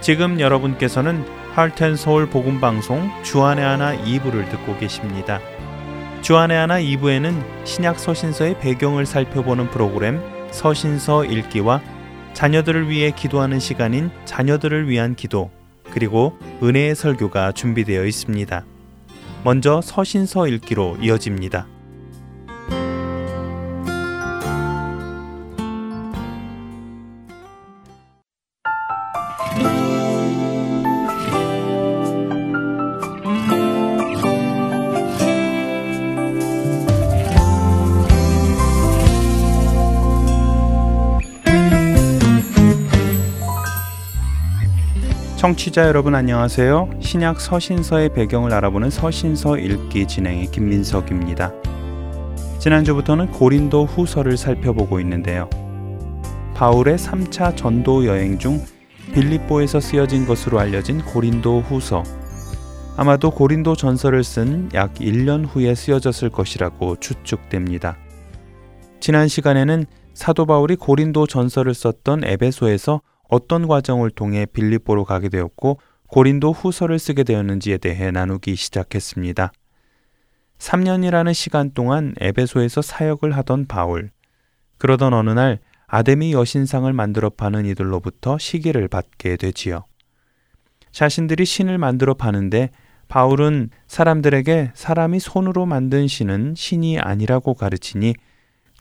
지금 여러분께서는 Heart and Soul 복음방송 주안의 하나 2부를 듣고 계십니다. 주안의 하나 2부에는 신약 서신서의 배경을 살펴보는 프로그램 서신서 읽기와 자녀들을 위해 기도하는 시간인 자녀들을 위한 기도, 그리고 은혜의 설교가 준비되어 있습니다. 먼저 서신서 읽기로 이어집니다. 청취자 여러분 안녕하세요. 신약 서신서의 배경을 알아보는 서신서 읽기 진행의 김민석입니다. 지난주부터는 고린도 후서를 살펴보고 있는데요. 바울의 3차 전도 여행 중 빌립보에서 쓰여진 것으로 알려진 고린도 후서. 아마도 고린도 전서를 쓴 약 1년 후에 쓰여졌을 것이라고 추측됩니다. 지난 시간에는 사도 바울이 고린도 전서를 썼던 에베소에서 어떤 과정을 통해 빌립보로 가게 되었고 고린도 후서를 쓰게 되었는지에 대해 나누기 시작했습니다. 3년이라는 시간 동안 에베소에서 사역을 하던 바울. 그러던 어느 날 아데미 여신상을 만들어 파는 이들로부터 시기를 받게 되지요. 자신들이 신을 만들어 파는데 바울은 사람들에게 사람이 손으로 만든 신은 신이 아니라고 가르치니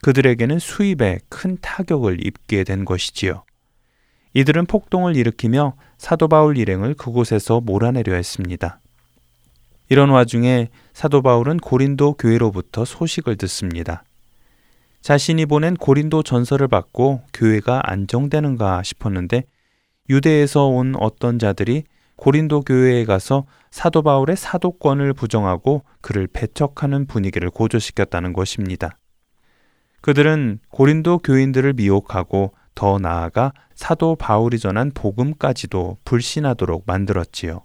그들에게는 수입에 큰 타격을 입게 된 것이지요. 이들은 폭동을 일으키며 사도 바울 일행을 그곳에서 몰아내려 했습니다. 이런 와중에 사도 바울은 고린도 교회로부터 소식을 듣습니다. 자신이 보낸 고린도 전서를 받고 교회가 안정되는가 싶었는데 유대에서 온 어떤 자들이 고린도 교회에 가서 사도 바울의 사도권을 부정하고 그를 배척하는 분위기를 고조시켰다는 것입니다. 그들은 고린도 교인들을 미혹하고 더 나아가 사도 바울이 전한 복음까지도 불신하도록 만들었지요.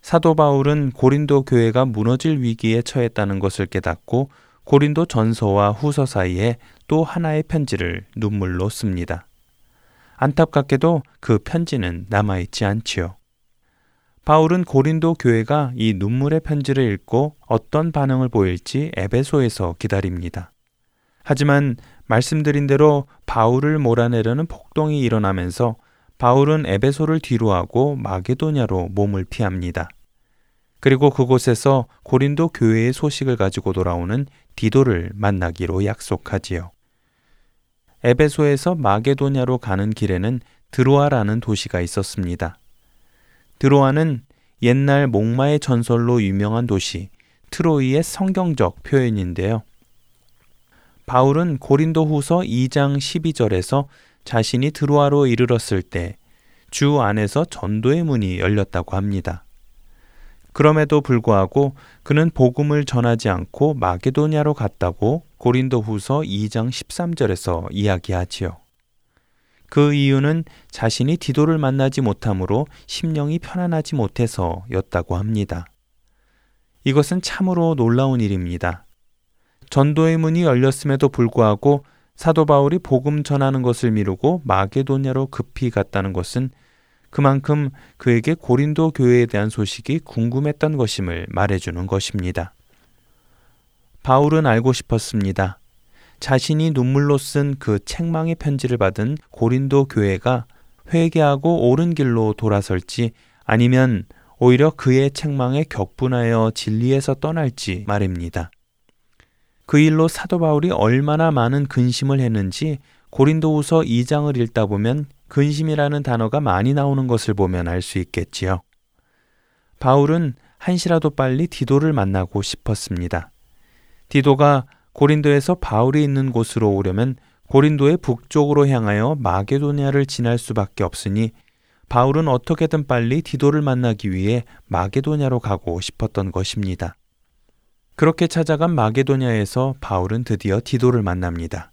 사도 바울은 고린도 교회가 무너질 위기에 처했다는 것을 깨닫고 고린도 전서와 후서 사이에 또 하나의 편지를 눈물로 씁니다. 안타깝게도 그 편지는 남아있지 않지요. 바울은 고린도 교회가 이 눈물의 편지를 읽고 어떤 반응을 보일지 에베소에서 기다립니다. 하지만 말씀드린 대로 바울을 몰아내려는 폭동이 일어나면서 바울은 에베소를 뒤로하고 마게도냐로 몸을 피합니다. 그리고 그곳에서 고린도 교회의 소식을 가지고 돌아오는 디도를 만나기로 약속하지요. 에베소에서 마게도냐로 가는 길에는 드로아라는 도시가 있었습니다. 드로아는 옛날 목마의 전설로 유명한 도시 트로이의 성경적 표현인데요. 바울은 고린도 후서 2장 12절에서 자신이 드로아로 이르렀을 때 주 안에서 전도의 문이 열렸다고 합니다. 그럼에도 불구하고 그는 복음을 전하지 않고 마게도냐로 갔다고 고린도 후서 2장 13절에서 이야기하지요. 그 이유는 자신이 디도를 만나지 못함으로 심령이 편안하지 못해서였다고 합니다. 이것은 참으로 놀라운 일입니다. 전도의 문이 열렸음에도 불구하고 사도 바울이 복음 전하는 것을 미루고 마게도냐로 급히 갔다는 것은 그만큼 그에게 고린도 교회에 대한 소식이 궁금했던 것임을 말해주는 것입니다. 바울은 알고 싶었습니다. 자신이 눈물로 쓴 그 책망의 편지를 받은 고린도 교회가 회개하고 옳은 길로 돌아설지 아니면 오히려 그의 책망에 격분하여 진리에서 떠날지 말입니다. 그 일로 사도 바울이 얼마나 많은 근심을 했는지 고린도후서 2장을 읽다 보면 근심이라는 단어가 많이 나오는 것을 보면 알 수 있겠지요. 바울은 한시라도 빨리 디도를 만나고 싶었습니다. 디도가 고린도에서 바울이 있는 곳으로 오려면 고린도의 북쪽으로 향하여 마게도냐를 지날 수밖에 없으니 바울은 어떻게든 빨리 디도를 만나기 위해 마게도냐로 가고 싶었던 것입니다. 그렇게 찾아간 마게도냐에서 바울은 드디어 디도를 만납니다.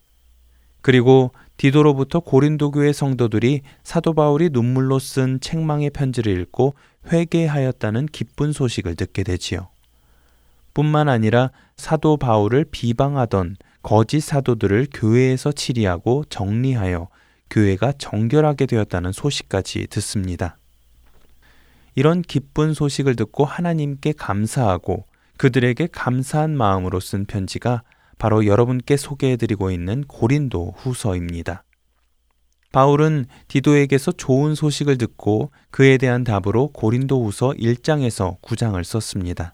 그리고 디도로부터 고린도 교회 성도들이 사도 바울이 눈물로 쓴 책망의 편지를 읽고 회개하였다는 기쁜 소식을 듣게 되지요. 뿐만 아니라 사도 바울을 비방하던 거짓 사도들을 교회에서 치리하고 정리하여 교회가 정결하게 되었다는 소식까지 듣습니다. 이런 기쁜 소식을 듣고 하나님께 감사하고 그들에게 감사한 마음으로 쓴 편지가 바로 여러분께 소개해드리고 있는 고린도 후서입니다. 바울은 디도에게서 좋은 소식을 듣고 그에 대한 답으로 고린도 후서 1장에서 9장을 썼습니다.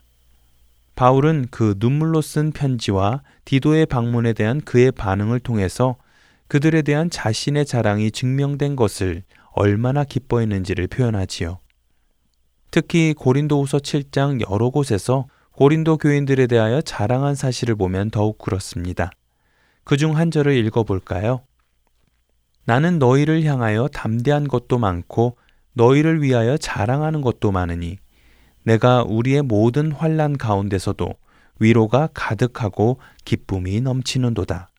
바울은 그 눈물로 쓴 편지와 디도의 방문에 대한 그의 반응을 통해서 그들에 대한 자신의 자랑이 증명된 것을 얼마나 기뻐했는지를 표현하지요. 특히 고린도 후서 7장 여러 곳에서 고린도 교인들에 대하여 자랑한 사실을 보면 더욱 그렇습니다. 그중 한 절을 읽어볼까요? 나는 너희를 향하여 담대한 것도 많고 너희를 위하여 자랑하는 것도 많으니 내가 우리의 모든 환난 가운데서도 위로가 가득하고 기쁨이 넘치는도다.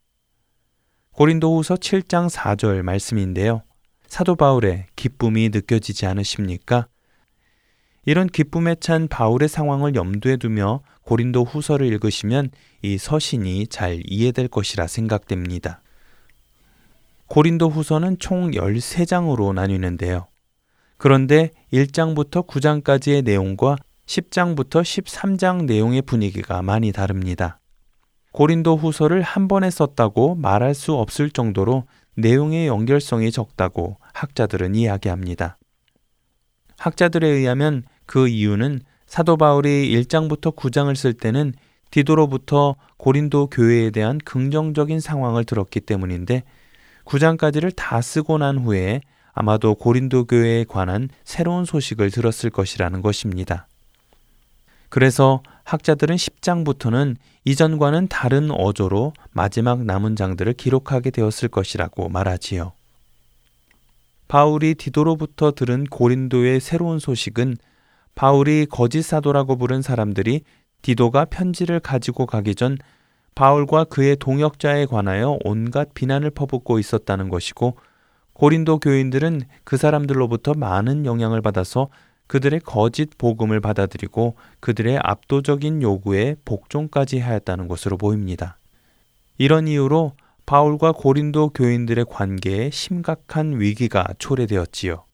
고린도후서 7장 4절 말씀인데요. 사도 바울의 기쁨이 느껴지지 않으십니까? 이런 기쁨에 찬 바울의 상황을 염두에 두며 고린도 후서를 읽으시면 이 서신이 잘 이해될 것이라 생각됩니다. 고린도 후서는 총 13장으로 나뉘는데요. 그런데 1장부터 9장까지의 내용과 10장부터 13장 내용의 분위기가 많이 다릅니다. 고린도 후서를 한 번에 썼다고 말할 수 없을 정도로 내용의 연결성이 적다고 학자들은 이야기합니다. 학자들에 의하면 그 이유는 사도 바울이 1장부터 9장을 쓸 때는 디도로부터 고린도 교회에 대한 긍정적인 상황을 들었기 때문인데 9장까지를 다 쓰고 난 후에 아마도 고린도 교회에 관한 새로운 소식을 들었을 것이라는 것입니다. 그래서 학자들은 10장부터는 이전과는 다른 어조로 마지막 남은 장들을 기록하게 되었을 것이라고 말하지요. 바울이 디도로부터 들은 고린도의 새로운 소식은 바울이 거짓 사도라고 부른 사람들이 디도가 편지를 가지고 가기 전 바울과 그의 동역자에 관하여 온갖 비난을 퍼붓고 있었다는 것이고 고린도 교인들은 그 사람들로부터 많은 영향을 받아서 그들의 거짓 복음을 받아들이고 그들의 압도적인 요구에 복종까지 하였다는 것으로 보입니다. 이런 이유로 바울과 고린도 교인들의 관계에 심각한 위기가 초래되었지요.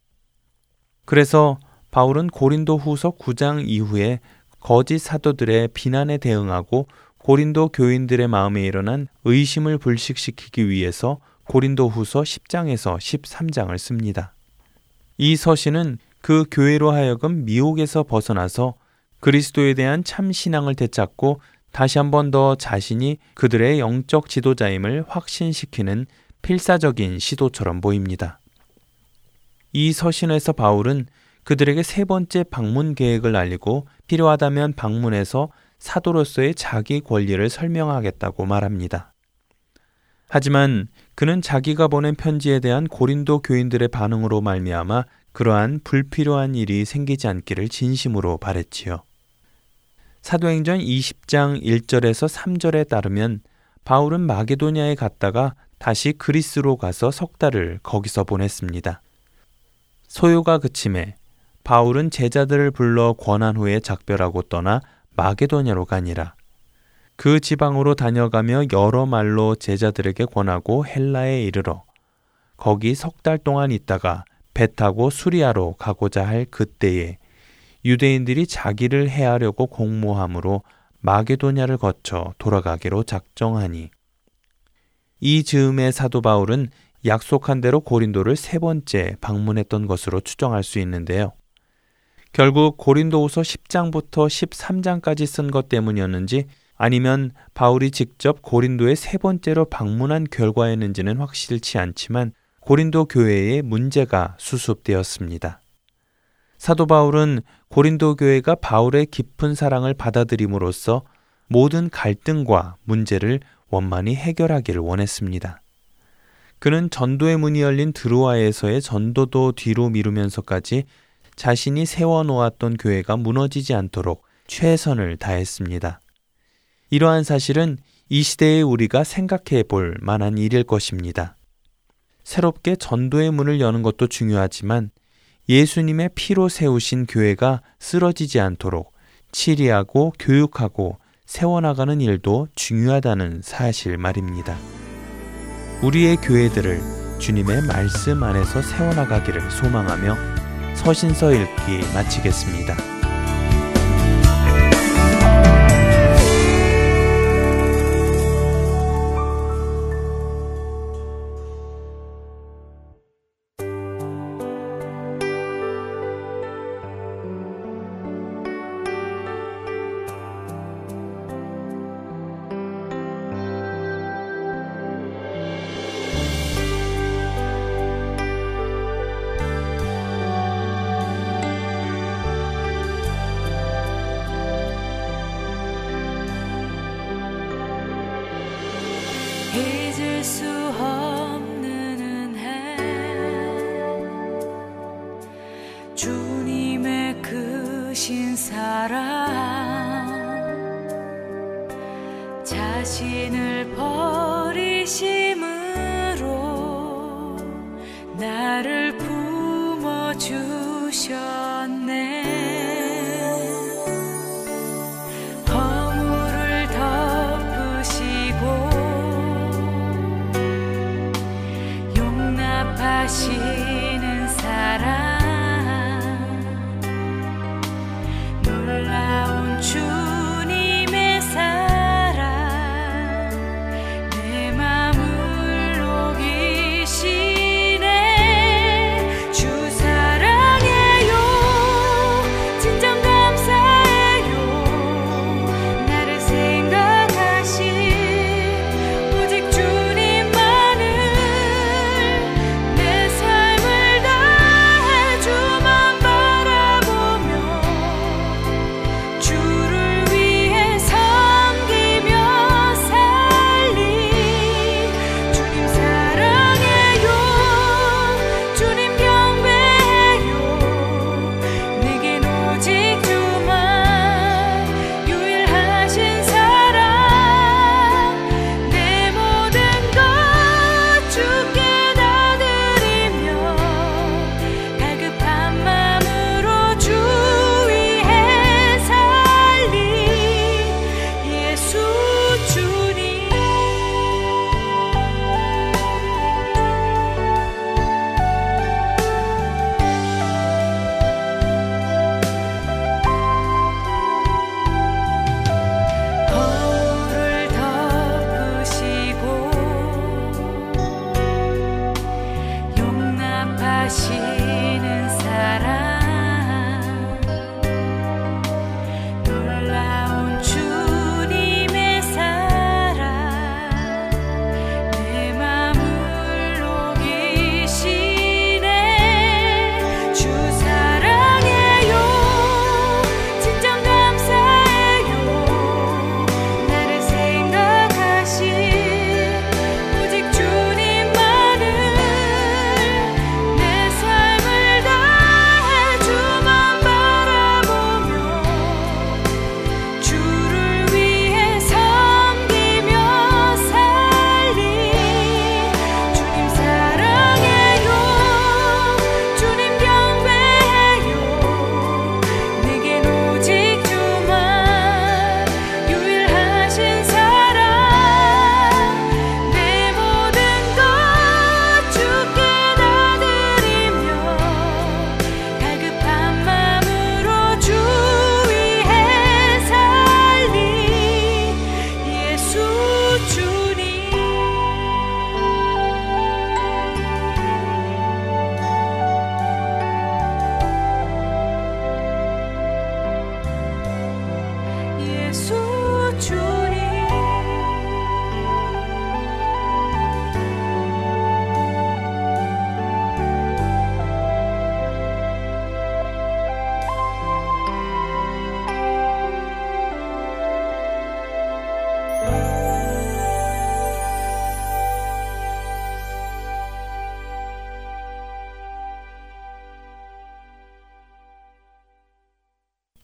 그래서 바울은 고린도 후서 9장 이후에 거짓 사도들의 비난에 대응하고 고린도 교인들의 마음에 일어난 의심을 불식시키기 위해서 고린도 후서 10장에서 13장을 씁니다. 이 서신은 그 교회로 하여금 미혹에서 벗어나서 그리스도에 대한 참 신앙을 되찾고 다시 한 번 더 자신이 그들의 영적 지도자임을 확신시키는 필사적인 시도처럼 보입니다. 이 서신에서 바울은 그들에게 세 번째 방문 계획을 알리고 필요하다면 방문해서 사도로서의 자기 권리를 설명하겠다고 말합니다. 하지만 그는 자기가 보낸 편지에 대한 고린도 교인들의 반응으로 말미암아 그러한 불필요한 일이 생기지 않기를 진심으로 바랬지요. 사도행전 20장 1절에서 3절에 따르면 바울은 마게도냐에 갔다가 다시 그리스로 가서 석 달을 거기서 보냈습니다. 소요가 그침에 바울은 제자들을 불러 권한 후에 작별하고 떠나 마게도냐로 가니라. 그 지방으로 다녀가며 여러 말로 제자들에게 권하고 헬라에 이르러 거기 석 달 동안 있다가 배 타고 수리아로 가고자 할 그때에 유대인들이 자기를 해하려고 공모함으로 마게도냐를 거쳐 돌아가기로 작정하니 이 즈음에 사도 바울은 약속한 대로 고린도를 세 번째 방문했던 것으로 추정할 수 있는데요. 결국 고린도후서 10장부터 13장까지 쓴 것 때문이었는지 아니면 바울이 직접 고린도에 세 번째로 방문한 결과였는지는 확실치 않지만 고린도 교회의 문제가 수습되었습니다. 사도 바울은 고린도 교회가 바울의 깊은 사랑을 받아들임으로써 모든 갈등과 문제를 원만히 해결하기를 원했습니다. 그는 전도의 문이 열린 드로아에서의 전도도 뒤로 미루면서까지 자신이 세워놓았던 교회가 무너지지 않도록 최선을 다했습니다. 이러한 사실은 이 시대에 우리가 생각해 볼 만한 일일 것입니다. 새롭게 전도의 문을 여는 것도 중요하지만 예수님의 피로 세우신 교회가 쓰러지지 않도록 치리하고 교육하고 세워나가는 일도 중요하다는 사실 말입니다. 우리의 교회들을 주님의 말씀 안에서 세워나가기를 소망하며 서신서 읽기 마치겠습니다.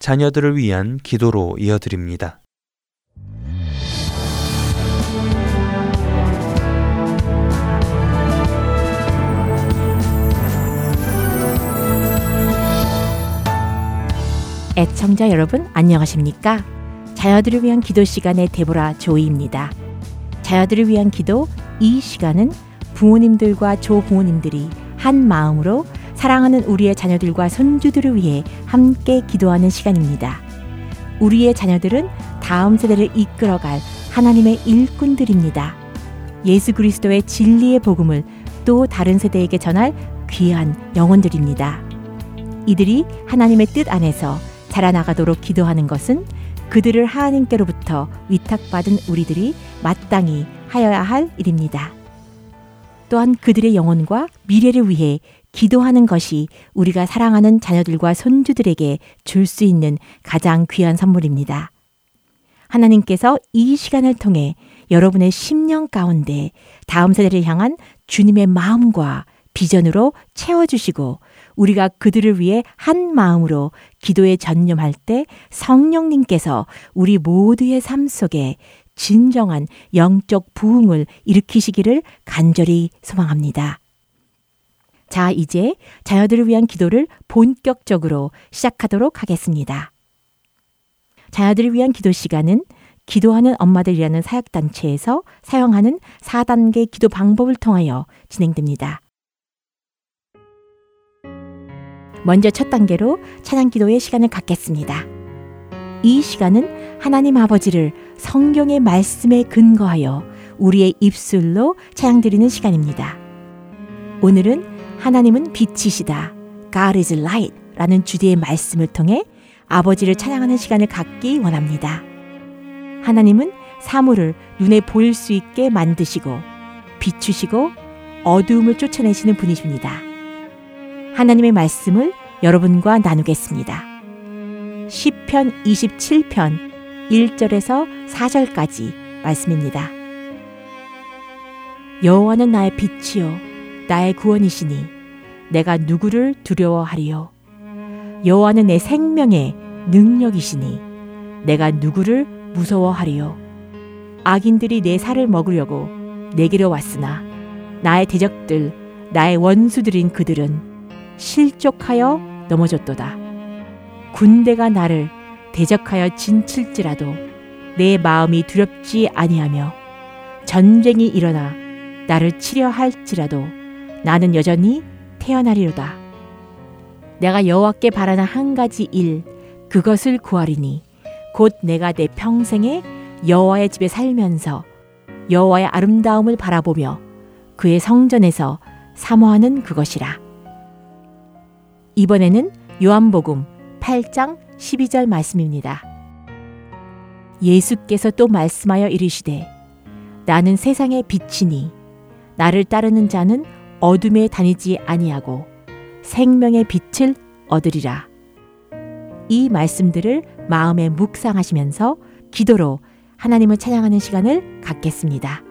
자녀들을 위한 기도로 이어드립니다. 애청자 여러분 안녕하십니까? 자녀들을 위한 기도 시간의 데보라 조이입니다. 자녀들을 위한 기도 이 시간은 부모님들과 조부모님들이 한 마음으로 사랑하는 우리의 자녀들과 손주들을 위해 함께 기도하는 시간입니다. 우리의 자녀들은 다음 세대를 이끌어갈 하나님의 일꾼들입니다. 예수 그리스도의 진리의 복음을 또 다른 세대에게 전할 귀한 영혼들입니다. 이들이 하나님의 뜻 안에서 자라나가도록 기도하는 것은 그들을 하나님께로부터 위탁받은 우리들이 마땅히 하여야 할 일입니다. 또한 그들의 영혼과 미래를 위해 기도하는 것이 우리가 사랑하는 자녀들과 손주들에게 줄 수 있는 가장 귀한 선물입니다. 하나님께서 이 시간을 통해 여러분의 심령 가운데 다음 세대를 향한 주님의 마음과 비전으로 채워주시고 우리가 그들을 위해 한 마음으로 기도에 전념할 때 성령님께서 우리 모두의 삶 속에 진정한 영적 부흥을 일으키시기를 간절히 소망합니다. 자, 이제 자녀들을 위한 기도를 본격적으로 시작하도록 하겠습니다. 자녀들을 위한 기도 시간은 기도하는 엄마들이라는 사역단체에서 사용하는 4단계 기도 방법을 통하여 진행됩니다. 먼저 첫 단계로 찬양 기도의 시간을 갖겠습니다. 이 시간은 하나님 아버지를 성경의 말씀에 근거하여 우리의 입술로 찬양드리는 시간입니다. 오늘은 하나님은 빛이시다, God is light 라는 주제의 말씀을 통해 아버지를 찬양하는 시간을 갖기 원합니다. 하나님은 사물을 눈에 보일 수 있게 만드시고 비추시고 어두움을 쫓아내시는 분이십니다. 하나님의 말씀을 여러분과 나누겠습니다. 시편 27편 1절에서 4절까지 말씀입니다. 여호와는 나의 빛이요 나의 구원이시니 내가 누구를 두려워하리요. 여호와는 내 생명의 능력이시니 내가 누구를 무서워하리요. 악인들이 내 살을 먹으려고 내게로 왔으나 나의 대적들 나의 원수들인 그들은 실족하여 넘어졌도다. 군대가 나를 대적하여 진칠지라도 내 마음이 두렵지 아니하며 전쟁이 일어나 나를 치려 할지라도 나는 여전히 태어나리로다. 내가 여호와께 바라는 한 가지 일 그것을 구하리니 곧 내가 내 평생에 여호와의 집에 살면서 여호와의 아름다움을 바라보며 그의 성전에서 사모하는 그것이라. 이번에는 요한복음 8장 12절 말씀입니다. 예수께서 또 말씀하여 이르시되 나는 세상의 빛이니 나를 따르는 자는 어둠에 다니지 아니하고 생명의 빛을 얻으리라. 이 말씀들을 마음에 묵상하시면서 기도로 하나님을 찬양하는 시간을 갖겠습니다.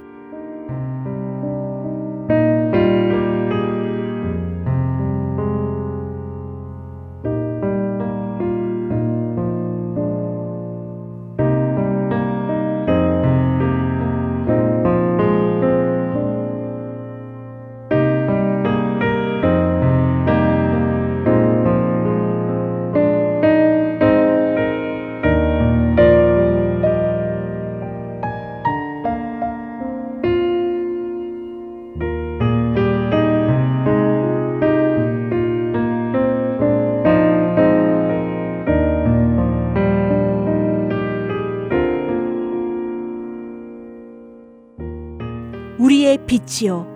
빛이요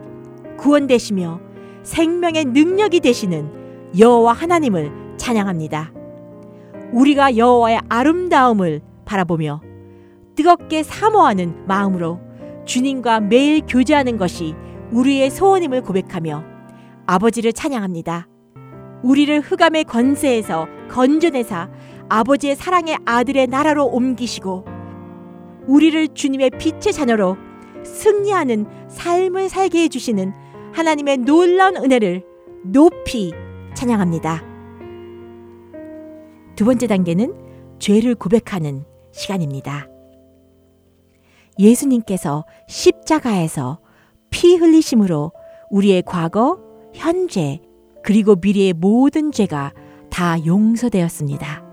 구원되시며 생명의 능력이 되시는 여호와 하나님을 찬양합니다. 우리가 여호와의 아름다움을 바라보며 뜨겁게 사모하는 마음으로 주님과 매일 교제하는 것이 우리의 소원임을 고백하며 아버지를 찬양합니다. 우리를 흑암의 권세에서 건져내사 아버지의 사랑의 아들의 나라로 옮기시고 우리를 주님의 빛의 자녀로 승리하는 삶을 살게 해주시는 하나님의 놀라운 은혜를 높이 찬양합니다. 두 번째 단계는 죄를 고백하는 시간입니다. 예수님께서 십자가에서 피 흘리심으로 우리의 과거, 현재, 그리고 미래의 모든 죄가 다 용서되었습니다.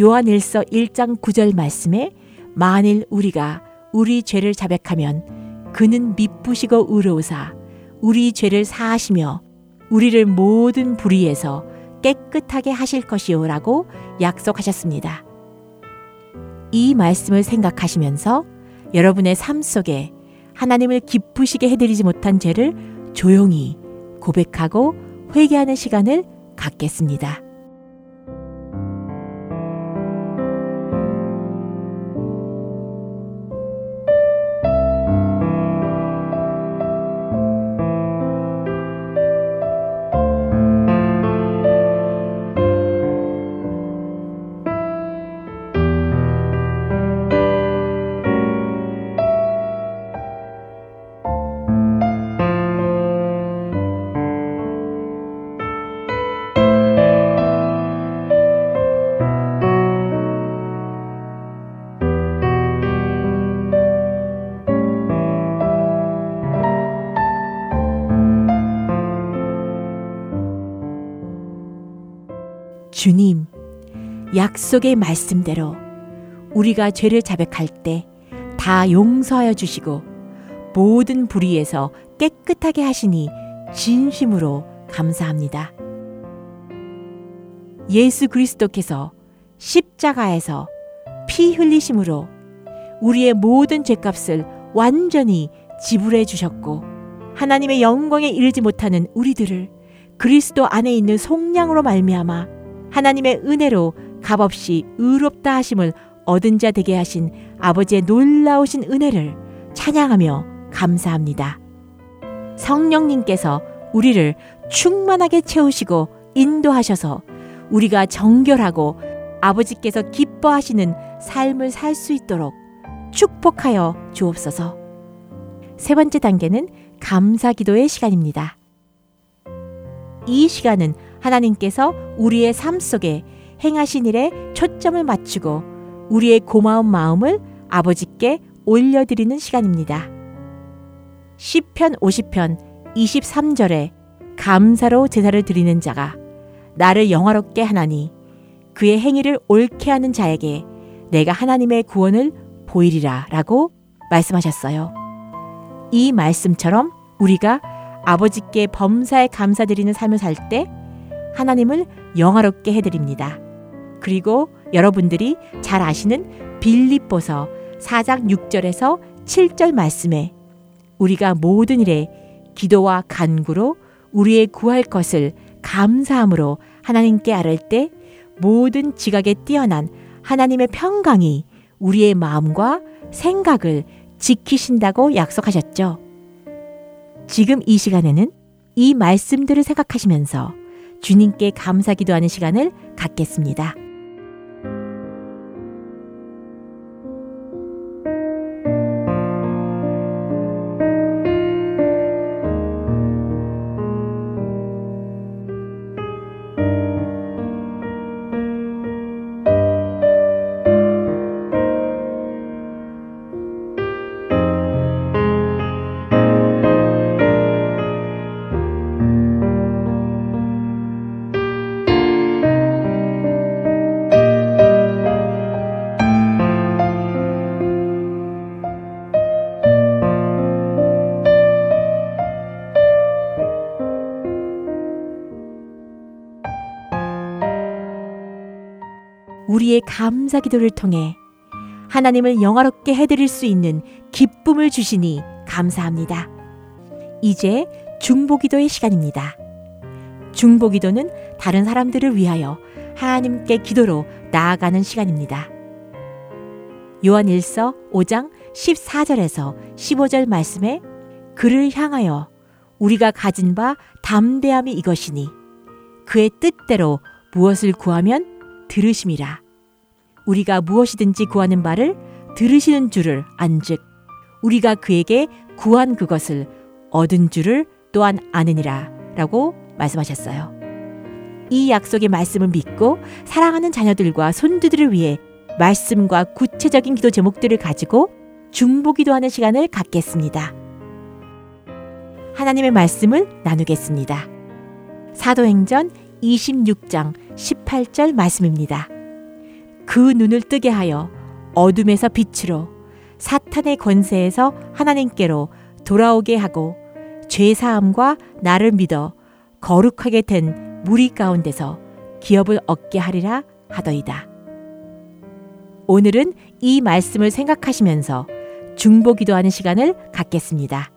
요한일서 1장 9절 말씀에 만일 우리가 우리 죄를 자백하면 그는 미쁘시고 의로우사 우리 죄를 사하시며 우리를 모든 불의에서 깨끗하게 하실 것이요라고 약속하셨습니다. 이 말씀을 생각하시면서 여러분의 삶 속에 하나님을 기쁘시게 해드리지 못한 죄를 조용히 고백하고 회개하는 시간을 갖겠습니다. 주님, 약속의 말씀대로 우리가 죄를 자백할 때 다 용서하여 주시고 모든 불의에서 깨끗하게 하시니 진심으로 감사합니다. 예수 그리스도께서 십자가에서 피 흘리심으로 우리의 모든 죄값을 완전히 지불해 주셨고 하나님의 영광에 이르지 못하는 우리들을 그리스도 안에 있는 속량으로 말미암아 하나님의 은혜로 값없이 의롭다 하심을 얻은 자 되게 하신 아버지의 놀라우신 은혜를 찬양하며 감사합니다. 성령님께서 우리를 충만하게 채우시고 인도하셔서 우리가 정결하고 아버지께서 기뻐하시는 삶을 살 수 있도록 축복하여 주옵소서. 세 번째 단계는 감사기도의 시간입니다. 이 시간은 하나님께서 우리의 삶 속에 행하신 일에 초점을 맞추고 우리의 고마운 마음을 아버지께 올려드리는 시간입니다. 시편 50편 23절에 감사로 제사를 드리는 자가 나를 영화롭게 하나니 그의 행위를 옳게 하는 자에게 내가 하나님의 구원을 보이리라 라고 말씀하셨어요. 이 말씀처럼 우리가 아버지께 범사에 감사드리는 삶을 살 때 하나님을 영화롭게 해드립니다. 그리고 여러분들이 잘 아시는 빌립보서 4장 6절에서 7절 말씀에 우리가 모든 일에 기도와 간구로 우리의 구할 것을 감사함으로 하나님께 아뢰 때 모든 지각에 뛰어난 하나님의 평강이 우리의 마음과 생각을 지키신다고 약속하셨죠. 지금 이 시간에는 이 말씀들을 생각하시면서 주님께 감사기도하는 시간을 갖겠습니다. 우리의 감사기도를 통해 하나님을 영화롭게 해드릴 수 있는 기쁨을 주시니 감사합니다. 이제 중보기도의 시간입니다. 중보기도는 다른 사람들을 위하여 하나님께 기도로 나아가는 시간입니다. 요한일서 5장 14절에서 15절 말씀에 그를 향하여 우리가 가진 바 담대함이 이것이니 그의 뜻대로 무엇을 구하면 들으심이라. 우리가 무엇이든지 구하는 바를 들으시는 줄을 안즉 우리가 그에게 구한 그것을 얻은 줄을 또한 아느니라 라고 말씀하셨어요. 이 약속의 말씀을 믿고 사랑하는 자녀들과 손주들을 위해 말씀과 구체적인 기도 제목들을 가지고 중보기도하는 시간을 갖겠습니다. 하나님의 말씀을 나누겠습니다. 사도행전 26장 18절 말씀입니다. 그 눈을 뜨게 하여 어둠에서 빛으로 사탄의 권세에서 하나님께로 돌아오게 하고 죄사함과 나를 믿어 거룩하게 된 무리 가운데서 기업을 얻게 하리라 하더이다. 오늘은 이 말씀을 생각하시면서 중보 기도하는 시간을 갖겠습니다.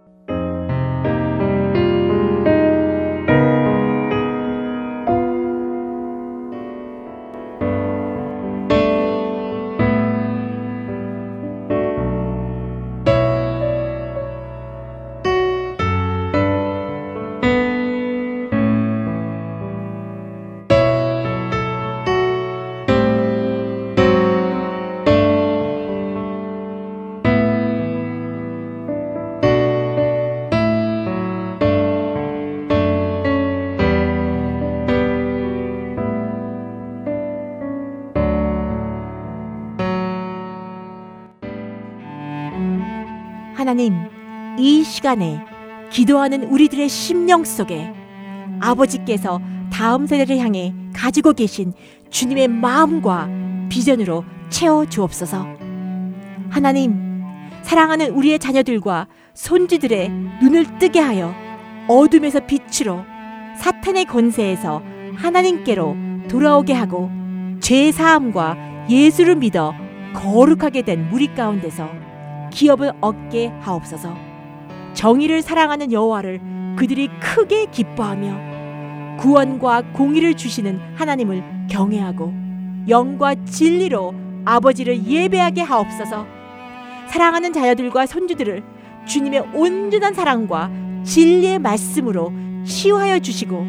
하나님, 이 시간에 기도하는 우리들의 심령 속에 아버지께서 다음 세대를 향해 가지고 계신 주님의 마음과 비전으로 채워주옵소서. 하나님, 사랑하는 우리의 자녀들과 손주들의 눈을 뜨게 하여 어둠에서 빛으로, 사탄의 권세에서 하나님께로 돌아오게 하고 죄 사함과 예수를 믿어 거룩하게 된 무리 가운데서 기업을 얻게 하옵소서. 정의를 사랑하는 여호와를 그들이 크게 기뻐하며 구원과 공의를 주시는 하나님을 경외하고 영과 진리로 아버지를 예배하게 하옵소서. 사랑하는 자녀들과 손주들을 주님의 온전한 사랑과 진리의 말씀으로 치유하여 주시고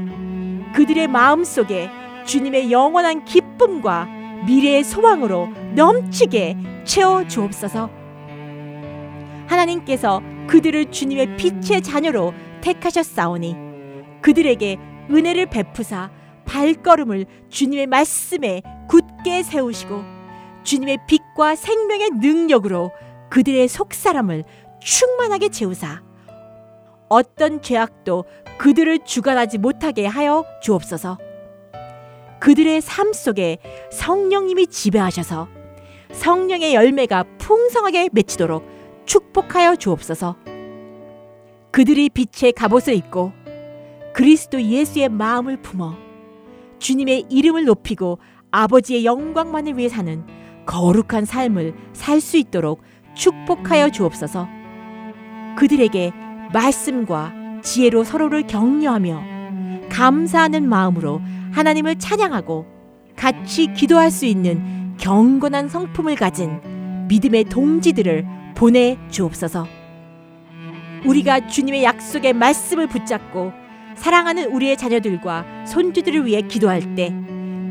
그들의 마음속에 주님의 영원한 기쁨과 미래의 소망으로 넘치게 채워주옵소서. 하나님께서 그들을 주님의 빛의 자녀로 택하셨사오니 그들에게 은혜를 베푸사 발걸음을 주님의 말씀에 굳게 세우시고 주님의 빛과 생명의 능력으로 그들의 속사람을 충만하게 채우사 어떤 죄악도 그들을 주관하지 못하게 하여 주옵소서. 그들의 삶 속에 성령님이 지배하셔서 성령의 열매가 풍성하게 맺히도록 축복하여 주옵소서. 그들이 빛의 갑옷을 입고 그리스도 예수의 마음을 품어 주님의 이름을 높이고 아버지의 영광만을 위해 사는 거룩한 삶을 살 수 있도록 축복하여 주옵소서. 그들에게 말씀과 지혜로 서로를 격려하며 감사하는 마음으로 하나님을 찬양하고 같이 기도할 수 있는 경건한 성품을 가진 믿음의 동지들을 보내주옵소서. 우리가 주님의 약속의 말씀을 붙잡고 사랑하는 우리의 자녀들과 손주들을 위해 기도할 때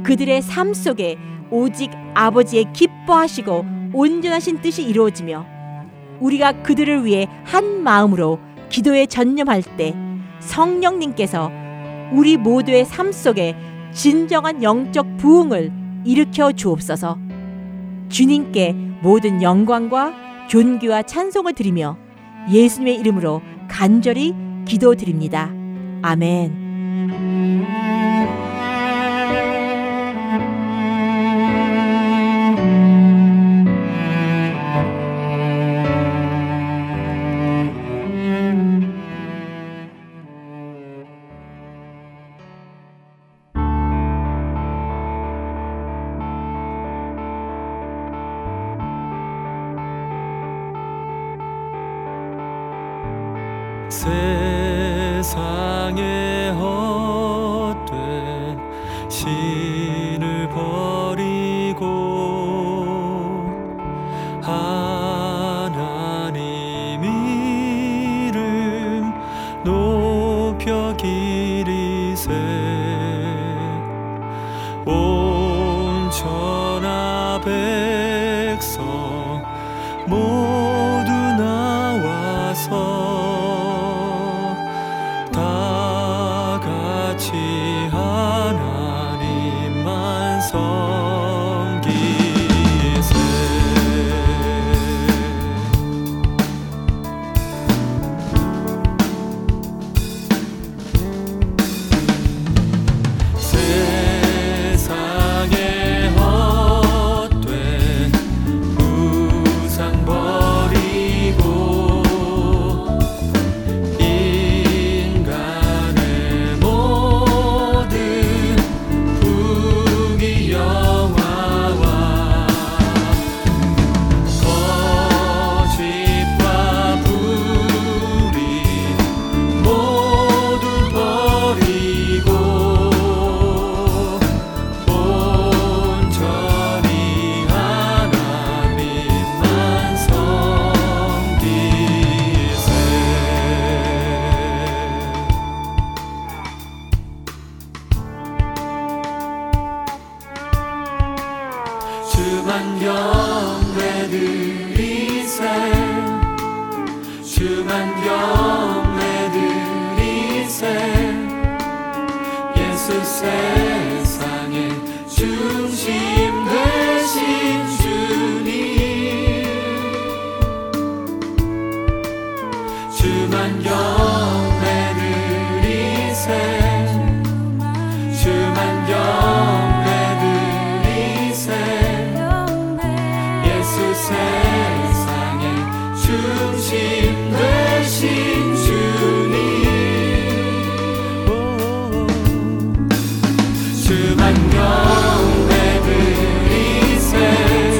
그들의 삶 속에 오직 아버지의 기뻐하시고 온전하신 뜻이 이루어지며 우리가 그들을 위해 한 마음으로 기도에 전념할 때 성령님께서 우리 모두의 삶 속에 진정한 영적 부흥을 일으켜 주옵소서. 주님께 모든 영광과 존귀와 찬송을 드리며 예수님의 이름으로 간절히 기도드립니다. 아멘. 세상에 헛된 신을 버리고 하나님 이름 높여 기리세 온 천하 백성 모두 나와서 주만 경배 드리세, 주만 경배 드리세, 예수 세상의 중심 되신 주님, 주만 경배 드리세, 주만 경배 드리세, 예수 세상의 중심 되신 주님, 주만 경배 드리세,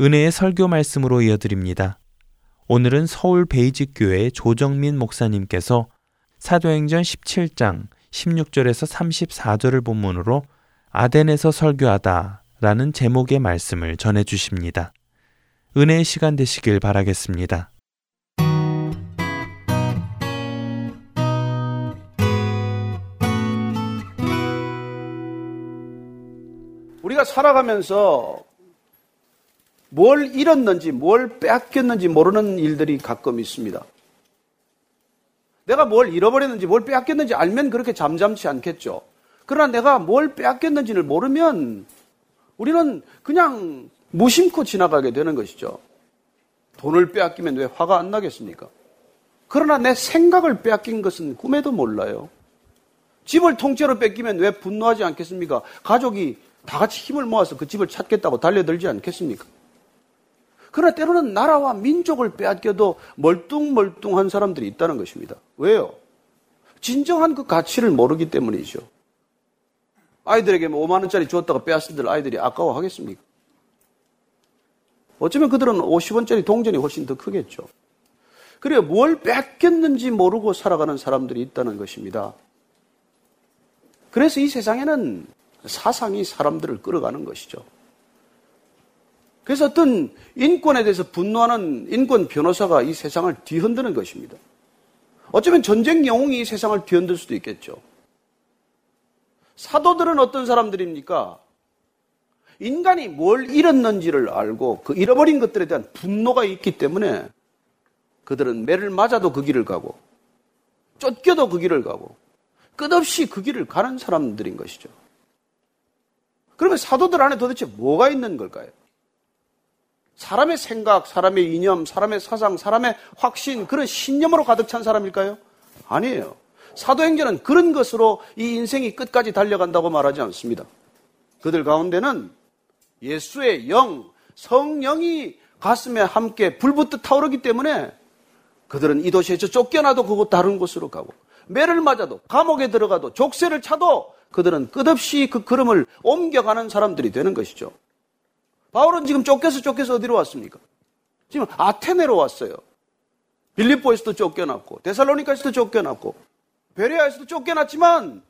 은혜의 설교 말씀으로 이어드립니다. 오늘은 서울 베이직교회 조정민 목사님께서 사도행전 17장 16절에서 34절을 본문으로 아덴에서 설교하다 라는 제목의 말씀을 전해주십니다. 은혜의 시간 되시길 바라겠습니다. 우리가 살아가면서 뭘 잃었는지 뭘 빼앗겼는지 모르는 일들이 가끔 있습니다. 내가 뭘 잃어버렸는지 뭘 빼앗겼는지 알면 그렇게 잠잠치 않겠죠. 그러나 내가 뭘 빼앗겼는지를 모르면 우리는 그냥 무심코 지나가게 되는 것이죠. 돈을 빼앗기면 왜 화가 안 나겠습니까? 그러나 내 생각을 빼앗긴 것은 꿈에도 몰라요. 집을 통째로 뺏기면 왜 분노하지 않겠습니까? 가족이 다 같이 힘을 모아서 그 집을 찾겠다고 달려들지 않겠습니까? 그러나 때로는 나라와 민족을 빼앗겨도 멀뚱멀뚱한 사람들이 있다는 것입니다. 왜요? 진정한 그 가치를 모르기 때문이죠. 아이들에게 5만 원짜리 주었다가 빼앗은들 아이들이 아까워하겠습니까? 어쩌면 그들은 50원짜리 동전이 훨씬 더 크겠죠. 그래요. 뭘 뺏겼는지 모르고 살아가는 사람들이 있다는 것입니다. 그래서 이 세상에는 사상이 사람들을 끌어가는 것이죠. 그래서 어떤 인권에 대해서 분노하는 인권 변호사가 이 세상을 뒤흔드는 것입니다. 어쩌면 전쟁 영웅이 이 세상을 뒤흔들 수도 있겠죠. 사도들은 어떤 사람들입니까? 인간이 뭘 잃었는지를 알고 그 잃어버린 것들에 대한 분노가 있기 때문에 그들은 매를 맞아도 그 길을 가고 쫓겨도 그 길을 가고 끝없이 그 길을 가는 사람들인 것이죠. 그러면 사도들 안에 도대체 뭐가 있는 걸까요? 사람의 생각, 사람의 이념, 사람의 사상, 사람의 확신, 그런 신념으로 가득 찬 사람일까요? 아니에요. 사도행전은 그런 것으로 이 인생이 끝까지 달려간다고 말하지 않습니다. 그들 가운데는 예수의 영, 성령이 가슴에 함께 불붙듯 타오르기 때문에 그들은 이 도시에서 쫓겨나도 그곳 다른 곳으로 가고 매를 맞아도 감옥에 들어가도 족쇄를 차도 그들은 끝없이 그 걸음을 옮겨가는 사람들이 되는 것이죠. 바울은 지금 쫓겨서 어디로 왔습니까? 지금 아테네로 왔어요. 빌립보에서도 쫓겨났고 데살로니가에서도 쫓겨났고 베레아에서도 쫓겨났지만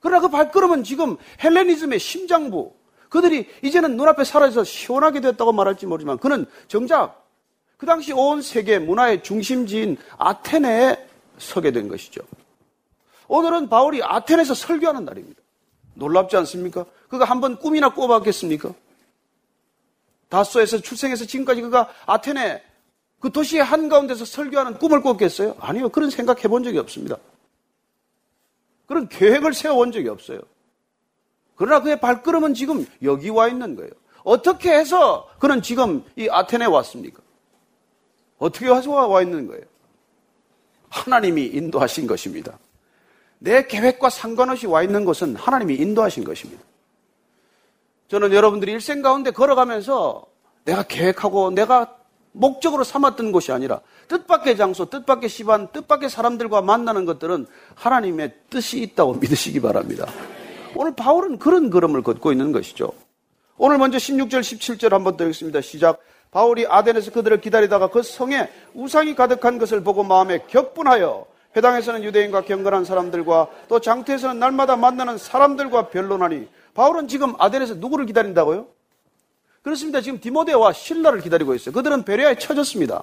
그러나 그 발걸음은 지금 헬레니즘의 심장부, 그들이 이제는 눈앞에 사라져서 시원하게 됐다고 말할지 모르지만 그는 정작 그 당시 온 세계 문화의 중심지인 아테네에 서게 된 것이죠. 오늘은 바울이 아테네에서 설교하는 날입니다. 놀랍지 않습니까? 그가 한번 꿈이나 꿔봤겠습니까? 다소에서 출생해서 지금까지 그가 아테네 그 도시의 한가운데서 설교하는 꿈을 꿨겠어요? 아니요. 그런 생각해 본 적이 없습니다. 그런 계획을 세워온 적이 없어요. 그러나 그의 발걸음은 지금 여기 와 있는 거예요. 어떻게 해서 그는 지금 이 아테네에 왔습니까? 어떻게 해서 와 있는 거예요? 하나님이 인도하신 것입니다. 내 계획과 상관없이 와 있는 것은 하나님이 인도하신 것입니다. 저는 여러분들이 일생 가운데 걸어가면서 내가 계획하고 내가 목적으로 삼았던 곳이 아니라 뜻밖의 장소, 뜻밖의 시간, 뜻밖의 사람들과 만나는 것들은 하나님의 뜻이 있다고 믿으시기 바랍니다. 오늘 바울은 그런 걸음을 걷고 있는 것이죠. 오늘 먼저 16절, 17절 한번 더 읽습니다. 시작. 바울이 아덴에서 그들을 기다리다가 그 성에 우상이 가득한 것을 보고 마음에 격분하여 회당에서는 유대인과 경건한 사람들과 또 장터에서는 날마다 만나는 사람들과 변론하니. 바울은 지금 아덴에서 누구를 기다린다고요? 그렇습니다. 지금 디모데와 실라를 기다리고 있어요. 그들은 베레아에 쳐졌습니다.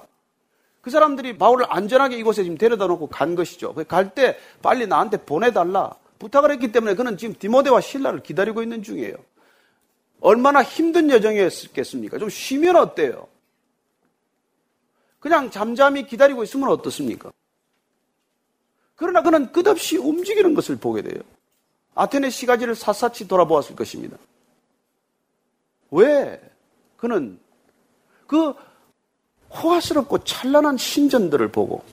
그 사람들이 바울을 안전하게 이곳에 지금 데려다 놓고 간 것이죠. 갈 때 빨리 나한테 보내달라 부탁을 했기 때문에 그는 지금 디모데와 실라를 기다리고 있는 중이에요. 얼마나 힘든 여정이었겠습니까? 좀 쉬면 어때요? 그냥 잠잠히 기다리고 있으면 어떻습니까? 그러나 그는 끝없이 움직이는 것을 보게 돼요. 아테네 시가지를 샅샅이 돌아보았을 것입니다. 왜? 그는 그 호화스럽고 찬란한 신전들을 보고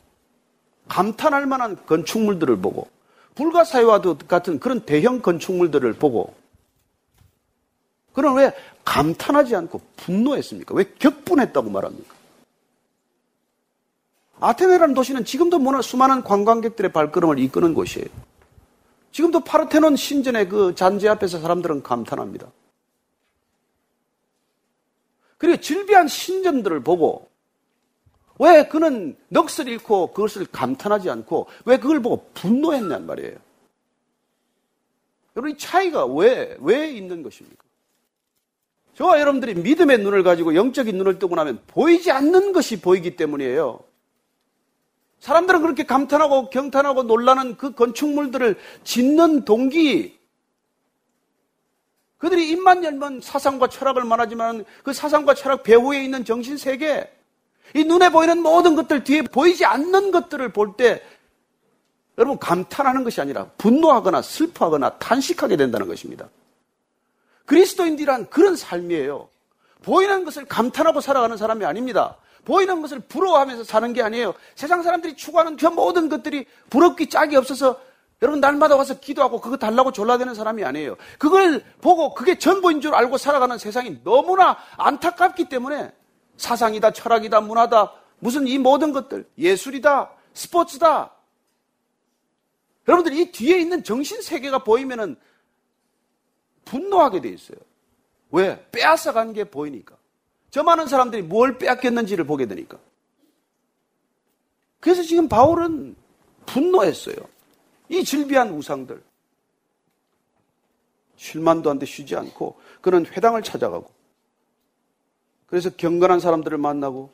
감탄할 만한 건축물들을 보고 불가사의와 같은 그런 대형 건축물들을 보고 그는 왜 감탄하지 않고 분노했습니까? 왜 격분했다고 말합니까? 아테네라는 도시는 지금도 수많은 관광객들의 발걸음을 이끄는 곳이에요. 지금도 파르테논 신전의 그 잔재 앞에서 사람들은 감탄합니다. 그리고 질비한 신전들을 보고 왜 그는 넋을 잃고 그것을 감탄하지 않고 왜 그걸 보고 분노했냔 말이에요. 여러분 이 차이가 왜 있는 것입니까? 저와 여러분들이 믿음의 눈을 가지고 영적인 눈을 뜨고 나면 보이지 않는 것이 보이기 때문이에요. 사람들은 그렇게 감탄하고 경탄하고 놀라는 그 건축물들을 짓는 동기, 그들이 입만 열면 사상과 철학을 말하지만 그 사상과 철학 배후에 있는 정신세계, 이 눈에 보이는 모든 것들 뒤에 보이지 않는 것들을 볼 때 여러분 감탄하는 것이 아니라 분노하거나 슬퍼하거나 탄식하게 된다는 것입니다. 그리스도인들이란 그런 삶이에요. 보이는 것을 감탄하고 살아가는 사람이 아닙니다. 보이는 것을 부러워하면서 사는 게 아니에요. 세상 사람들이 추구하는 그 모든 것들이 부럽기 짝이 없어서 여러분 날마다 와서 기도하고 그거 달라고 졸라대는 사람이 아니에요. 그걸 보고 그게 전부인 줄 알고 살아가는 세상이 너무나 안타깝기 때문에 사상이다, 철학이다, 문화다, 무슨 이 모든 것들, 예술이다, 스포츠다. 여러분들 이 뒤에 있는 정신세계가 보이면은 분노하게 돼 있어요. 왜? 빼앗아간 게 보이니까. 저 많은 사람들이 뭘 빼앗겼는지를 보게 되니까. 그래서 지금 바울은 분노했어요. 이 질비한 우상들. 쉴만도 한데 쉬지 않고 그는 회당을 찾아가고 그래서 경건한 사람들을 만나고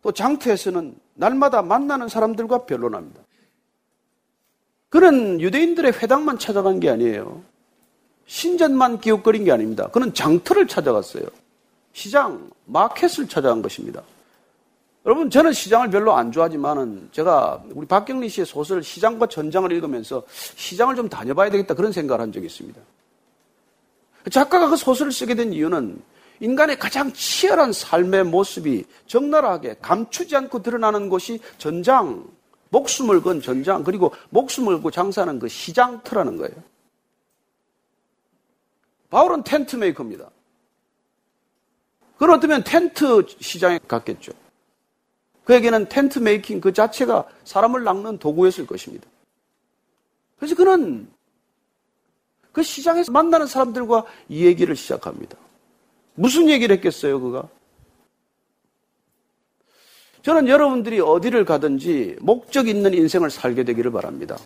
또 장터에서는 날마다 만나는 사람들과 변론합니다. 그는 유대인들의 회당만 찾아간 게 아니에요. 신전만 기웃거린 게 아닙니다. 그는 장터를 찾아갔어요. 시장, 마켓을 찾아간 것입니다. 여러분, 저는 시장을 별로 안 좋아하지만은 제가 우리 박경리 씨의 소설 시장과 전장을 읽으면서 시장을 좀 다녀봐야 되겠다 그런 생각을 한 적이 있습니다. 작가가 그 소설을 쓰게 된 이유는 인간의 가장 치열한 삶의 모습이 적나라하게 감추지 않고 드러나는 곳이 전장, 목숨을 건 전장, 그리고 목숨을 건 장사하는 그 시장터라는 거예요. 바울은 텐트 메이커입니다. 그건 어쩌면 텐트 시장에 갔겠죠. 그에게는 텐트 메이킹 그 자체가 사람을 낚는 도구였을 것입니다. 그래서 그는 그 시장에서 만나는 사람들과 이 얘기를 시작합니다. 무슨 얘기를 했겠어요, 그가? 저는 여러분들이 어디를 가든지 목적 있는 인생을 살게 되기를 바랍니다.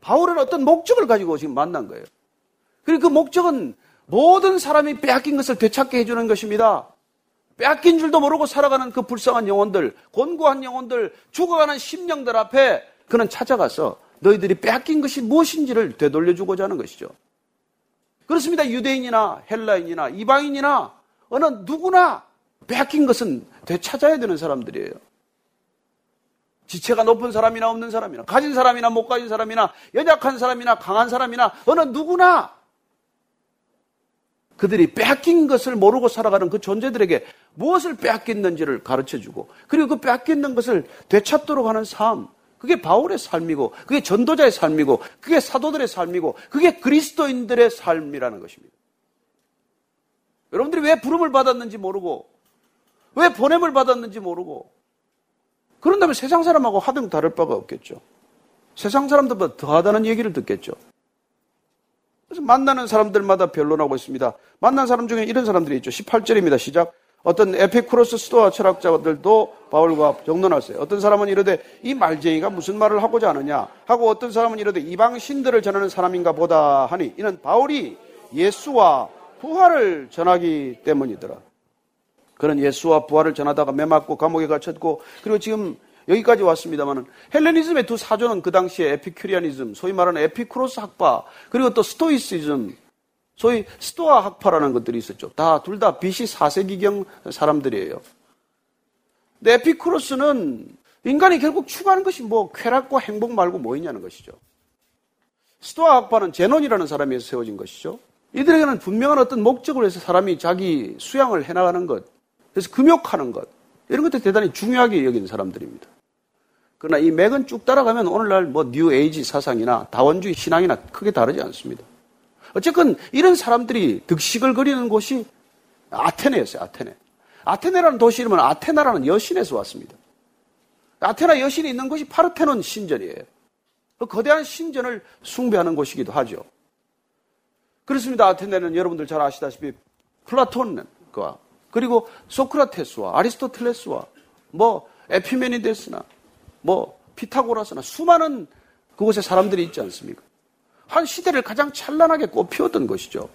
바울은 어떤 목적을 가지고 지금 만난 거예요. 그리고 그 목적은 모든 사람이 빼앗긴 것을 되찾게 해주는 것입니다. 빼앗긴 줄도 모르고 살아가는 그 불쌍한 영혼들, 곤고한 영혼들, 죽어가는 심령들 앞에 그는 찾아가서 너희들이 빼앗긴 것이 무엇인지를 되돌려주고자 하는 것이죠. 그렇습니다. 유대인이나 헬라인이나 이방인이나 어느 누구나 빼앗긴 것은 되찾아야 되는 사람들이에요. 지체가 높은 사람이나 없는 사람이나 가진 사람이나 못 가진 사람이나 연약한 사람이나 강한 사람이나 어느 누구나 그들이 빼앗긴 것을 모르고 살아가는 그 존재들에게 무엇을 빼앗겼는지를 가르쳐주고 그리고 그 빼앗겼는 것을 되찾도록 하는 삶, 그게 바울의 삶이고 그게 전도자의 삶이고 그게 사도들의 삶이고 그게 그리스도인들의 삶이라는 것입니다. 여러분들이 왜 부름을 받았는지 모르고 왜 보냄을 받았는지 모르고 그런다면 세상 사람하고 하등 다를 바가 없겠죠. 세상 사람들보다 더하다는 얘기를 듣겠죠. 그래서 만나는 사람들마다 변론하고 있습니다. 만난 사람 중에 이런 사람들이 있죠. 18절입니다. 시작. 어떤 에피쿠로스 스토아 철학자들도 바울과 정론하세요. 어떤 사람은 이러되 이 말쟁이가 무슨 말을 하고자 하느냐 하고 어떤 사람은 이러되 이방 신들을 전하는 사람인가 보다 하니 이는 바울이 예수와 부활을 전하기 때문이더라. 그는 예수와 부활을 전하다가 매맞고 감옥에 갇혔고 그리고 지금 여기까지 왔습니다만 헬레니즘의 두 사조는 그 당시에 에피큐리아니즘, 소위 말하는 에피쿠로스 학파 그리고 또 스토이시즘, 소위 스토아 학파라는 것들이 있었죠. 둘 다 BC 4세기경 사람들이에요. 근데 에피쿠로스는 인간이 결국 추구하는 것이 뭐 쾌락과 행복 말고 뭐 있냐는 것이죠. 스토아 학파는 제논이라는 사람이 세워진 것이죠. 이들에게는 분명한 어떤 목적을 해서 사람이 자기 수양을 해나가는 것, 그래서 금욕하는 것, 이런 것들이 대단히 중요하게 여긴 사람들입니다. 그러나 이 맥은 쭉 따라가면 오늘날 뭐 뉴에이지 사상이나 다원주의 신앙이나 크게 다르지 않습니다. 어쨌건 이런 사람들이 득식을 거리는 곳이 아테네였어요. 아테네. 아테네라는 도시 이름은 아테나라는 여신에서 왔습니다. 아테나 여신이 있는 곳이 파르테논 신전이에요. 그 거대한 신전을 숭배하는 곳이기도 하죠. 그렇습니다. 아테네는 여러분들 잘 아시다시피 플라톤과 그리고 소크라테스와 아리스토텔레스와 뭐 에피메니데스나 뭐 피타고라스나 수많은 그곳에 사람들이 있지 않습니까? 한 시대를 가장 찬란하게 꽃피웠던 것이죠.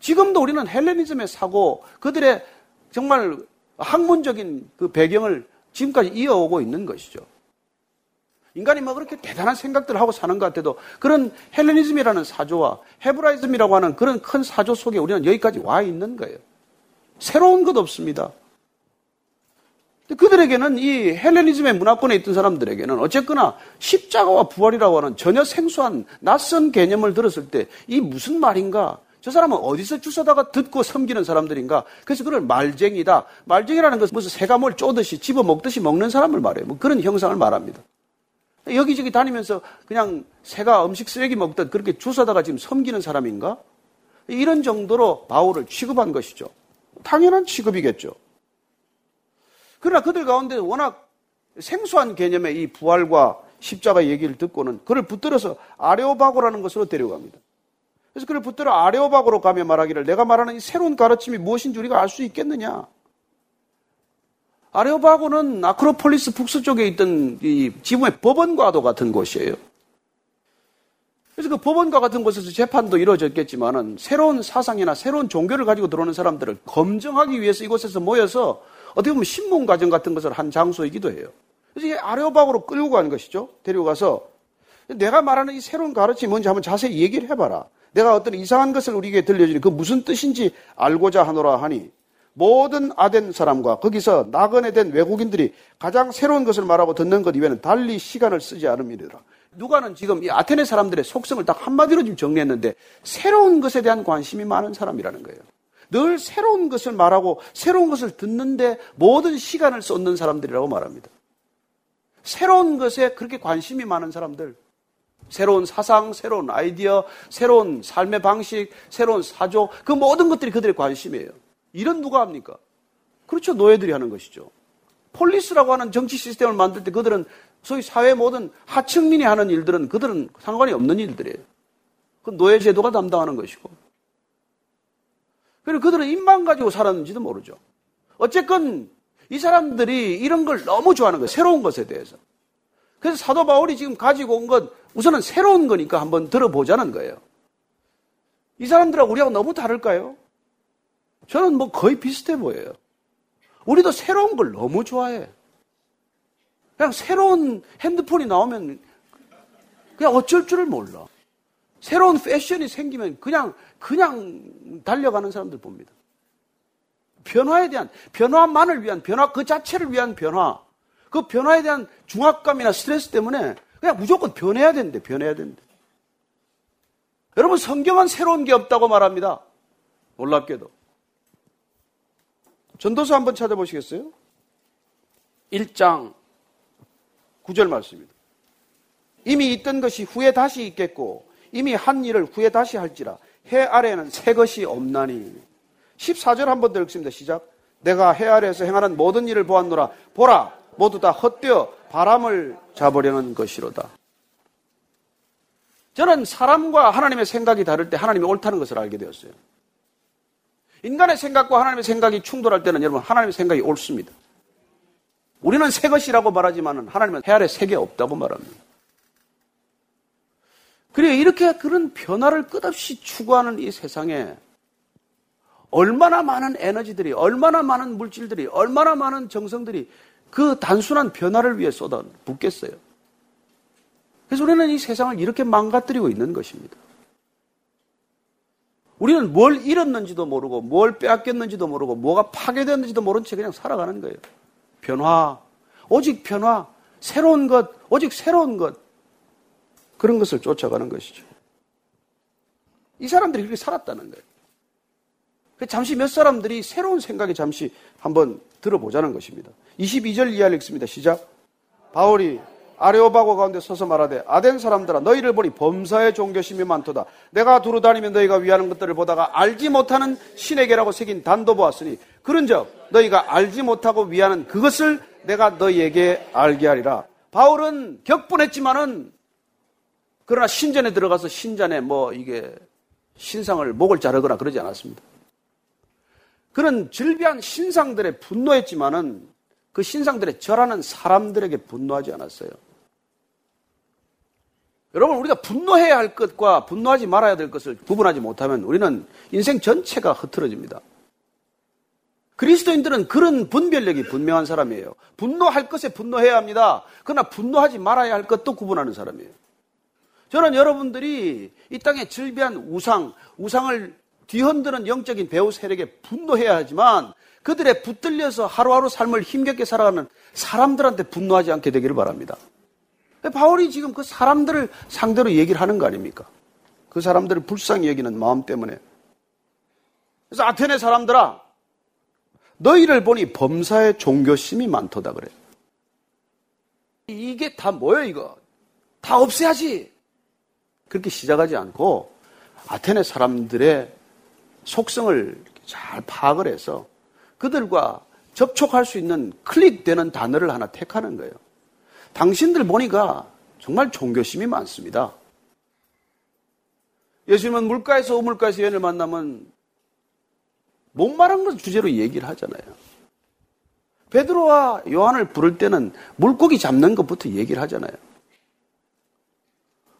지금도 우리는 헬레니즘의 사고, 그들의 정말 학문적인 그 배경을 지금까지 이어오고 있는 것이죠. 인간이 뭐 그렇게 대단한 생각들을 하고 사는 것 같아도 그런 헬레니즘이라는 사조와 헤브라이즘이라고 하는 그런 큰 사조 속에 우리는 여기까지 와 있는 거예요. 새로운 것 없습니다. 그들에게는 이 헬레니즘의 문화권에 있던 사람들에게는 어쨌거나 십자가와 부활이라고 하는 전혀 생소한 낯선 개념을 들었을 때 이 무슨 말인가 저 사람은 어디서 주워다가 듣고 섬기는 사람들인가? 그래서 그걸 말쟁이다. 말쟁이라는 것은 무슨 새가 뭘 쪼듯이 집어먹듯이 먹는 사람을 말해요. 뭐 그런 형상을 말합니다. 여기저기 다니면서 그냥 새가 음식 쓰레기 먹듯 그렇게 주워다가 지금 섬기는 사람인가? 이런 정도로 바울을 취급한 것이죠. 당연한 취급이겠죠. 그러나 그들 가운데 워낙 생소한 개념의 이 부활과 십자가 얘기를 듣고는 그를 붙들어서 아레오바고라는 곳으로 데려갑니다. 그래서 그를 붙들어 아레오바고로 가며 말하기를 내가 말하는 이 새로운 가르침이 무엇인지 우리가 알 수 있겠느냐? 아레오바고는 아크로폴리스 북서쪽에 있던 이 지붕의 법원과도 같은 곳이에요. 그래서 그 법원과 같은 곳에서 재판도 이루어졌겠지만은 새로운 사상이나 새로운 종교를 가지고 들어오는 사람들을 검증하기 위해서 이곳에서 모여서 어떻게 보면 신문과정 같은 것을 한 장소이기도 해요. 그래서 이게 아레오바고로 끌고 간 것이죠. 데리고 가서 내가 말하는 이 새로운 가르침이 뭔지 한번 자세히 얘기를 해봐라. 내가 어떤 이상한 것을 우리에게 들려주니 그 무슨 뜻인지 알고자 하노라 하니 모든 아덴 사람과 거기서 나그네된 외국인들이 가장 새로운 것을 말하고 듣는 것 이외에는 달리 시간을 쓰지 않음이니라. 누가는 지금 이 아테네 사람들의 속성을 딱 한마디로 지금 정리했는데 새로운 것에 대한 관심이 많은 사람이라는 거예요. 늘 새로운 것을 말하고 새로운 것을 듣는데 모든 시간을 쏟는 사람들이라고 말합니다. 새로운 것에 그렇게 관심이 많은 사람들, 새로운 사상, 새로운 아이디어, 새로운 삶의 방식, 새로운 사조, 그 모든 것들이 그들의 관심이에요. 이런 누가 합니까? 그렇죠. 노예들이 하는 것이죠. 폴리스라고 하는 정치 시스템을 만들 때 그들은 소위 사회 모든 하층민이 하는 일들은 그들은 상관이 없는 일들이에요. 그건 노예 제도가 담당하는 것이고. 그리고 그들은 입만 가지고 살았는지도 모르죠. 어쨌건 이 사람들이 이런 걸 너무 좋아하는 거예요. 새로운 것에 대해서. 그래서 사도 바울이 지금 가지고 온 건 우선은 새로운 거니까 한번 들어보자는 거예요. 이 사람들하고 우리하고 너무 다를까요? 저는 뭐 거의 비슷해 보여요. 우리도 새로운 걸 너무 좋아해. 그냥 새로운 핸드폰이 나오면 그냥 어쩔 줄을 몰라. 새로운 패션이 생기면 그냥 달려가는 사람들 봅니다. 변화에 대한, 변화만을 위한 변화, 그 자체를 위한 변화, 그 변화에 대한 중압감이나 스트레스 때문에 그냥 무조건 변해야 된대. 여러분, 성경은 새로운 게 없다고 말합니다. 놀랍게도. 전도서 한번 찾아보시겠어요? 1장 9절 말씀입니다. 이미 있던 것이 후에 다시 있겠고 이미 한 일을 후에 다시 할지라 해 아래에는 새 것이 없나니. 14절 한번 더 읽습니다. 시작. 내가 해 아래에서 행하는 모든 일을 보았노라. 보라, 모두 다 헛되어 바람을 잡으려는 것이로다. 저는 사람과 하나님의 생각이 다를 때 하나님이 옳다는 것을 알게 되었어요. 인간의 생각과 하나님의 생각이 충돌할 때는 여러분 하나님의 생각이 옳습니다. 우리는 새 것이라고 말하지만 하나님은 해 아래 새 게 없다고 말합니다. 그리고 이렇게 그런 변화를 끝없이 추구하는 이 세상에 얼마나 많은 에너지들이, 얼마나 많은 물질들이, 얼마나 많은 정성들이 그 단순한 변화를 위해 쏟아붓겠어요. 그래서 우리는 이 세상을 이렇게 망가뜨리고 있는 것입니다. 우리는 뭘 잃었는지도 모르고 뭘 빼앗겼는지도 모르고 뭐가 파괴됐는지도 모른 채 그냥 살아가는 거예요. 변화, 오직 변화, 새로운 것, 오직 새로운 것, 그런 것을 쫓아가는 것이죠. 이 사람들이 그렇게 살았다는 거예요. 잠시 몇 사람들이 새로운 생각에 잠시 한번 들어보자는 것입니다. 22절 이하를 읽습니다. 시작. 바울이 아레오바고 가운데 서서 말하되 아덴 사람들아 너희를 보니 범사의 종교심이 많도다. 내가 두루 다니며 너희가 위하는 것들을 보다가 알지 못하는 신에게라고 새긴 단도 보았으니 그런즉 너희가 알지 못하고 위하는 그것을 내가 너희에게 알게 하리라. 바울은 격분했지만은 그러나 신전에 들어가서 신전에 뭐 이게 신상을 목을 자르거나 그러지 않았습니다. 그런 즐비한 신상들에 분노했지만은 그 신상들에 절하는 사람들에게 분노하지 않았어요. 여러분, 우리가 분노해야 할 것과 분노하지 말아야 될 것을 구분하지 못하면 우리는 인생 전체가 흐트러집니다. 그리스도인들은 그런 분별력이 분명한 사람이에요. 분노할 것에 분노해야 합니다. 그러나 분노하지 말아야 할 것도 구분하는 사람이에요. 저는 여러분들이 이 땅에 즐비한 우상을 뒤흔드는 영적인 배후 세력에 분노해야 하지만 그들의 붙들려서 하루하루 삶을 힘겹게 살아가는 사람들한테 분노하지 않게 되기를 바랍니다. 바울이 지금 그 사람들을 상대로 얘기를 하는 거 아닙니까? 그 사람들을 불쌍히 여기는 마음 때문에 그래서 아테네 사람들아, 너희를 보니 범사에 종교심이 많도다 그래. 이게 다 뭐예요 이거? 다 없애야지. 그렇게 시작하지 않고 아테네 사람들의 속성을 잘 파악을 해서 그들과 접촉할 수 있는 클릭되는 단어를 하나 택하는 거예요. 당신들 보니까 정말 종교심이 많습니다. 예수님은 물가에서 우물가에서 여인을 만나면 목마른 걸 주제로 얘기를 하잖아요. 베드로와 요한을 부를 때는 물고기 잡는 것부터 얘기를 하잖아요.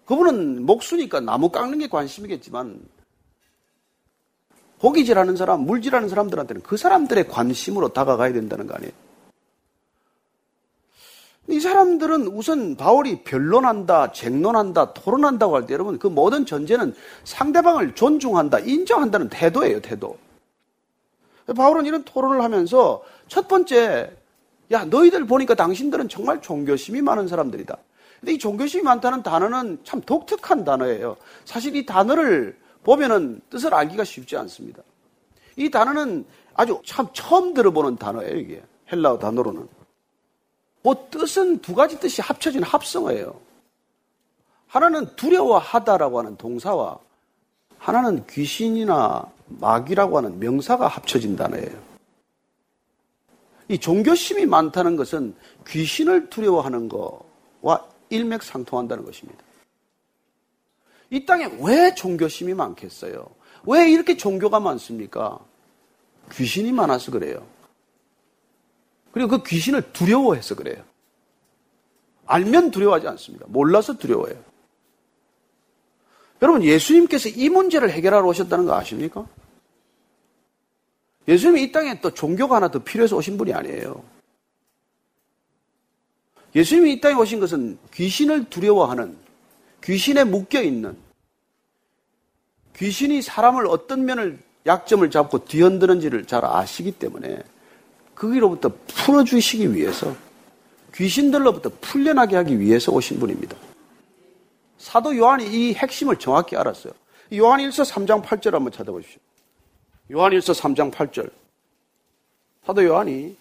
그분은 목수니까 나무 깎는 게 관심이겠지만 고기질하는 사람, 물질하는 사람들한테는 그 사람들의 관심으로 다가가야 된다는 거 아니에요? 이 사람들은 우선 바울이 변론한다, 쟁론한다, 토론한다고 할 때 여러분 그 모든 전제는 상대방을 존중한다, 인정한다는 태도예요, 태도. 바울은 이런 토론을 하면서 첫 번째, 야, 너희들 보니까 당신들은 정말 종교심이 많은 사람들이다. 근데 이 종교심이 많다는 단어는 참 독특한 단어예요. 사실 이 단어를 보면은 뜻을 알기가 쉽지 않습니다. 이 단어는 아주 참 처음 들어보는 단어예요, 이게. 헬라어 단어로는. 뭐 뜻은 두 가지 뜻이 합쳐진 합성어예요. 하나는 두려워하다라고 하는 동사와 하나는 귀신이나 마귀라고 하는 명사가 합쳐진 단어예요. 이 종교심이 많다는 것은 귀신을 두려워하는 것과 일맥상통한다는 것입니다. 이 땅에 왜 종교심이 많겠어요? 왜 이렇게 종교가 많습니까? 귀신이 많아서 그래요. 그리고 그 귀신을 두려워해서 그래요. 알면 두려워하지 않습니다. 몰라서 두려워해요. 여러분, 예수님께서 이 문제를 해결하러 오셨다는 거 아십니까? 예수님이 이 땅에 또 종교가 하나 더 필요해서 오신 분이 아니에요. 예수님이 이 땅에 오신 것은 귀신을 두려워하는, 귀신에 묶여있는, 귀신이 사람을 어떤 면을 약점을 잡고 뒤흔드는지를 잘 아시기 때문에 거기로부터 풀어주시기 위해서, 귀신들로부터 풀려나게 하기 위해서 오신 분입니다. 사도 요한이 이 핵심을 정확히 알았어요. 요한 1서 3장 8절 한번 찾아보십시오. 요한 1서 3장 8절. 사도 요한이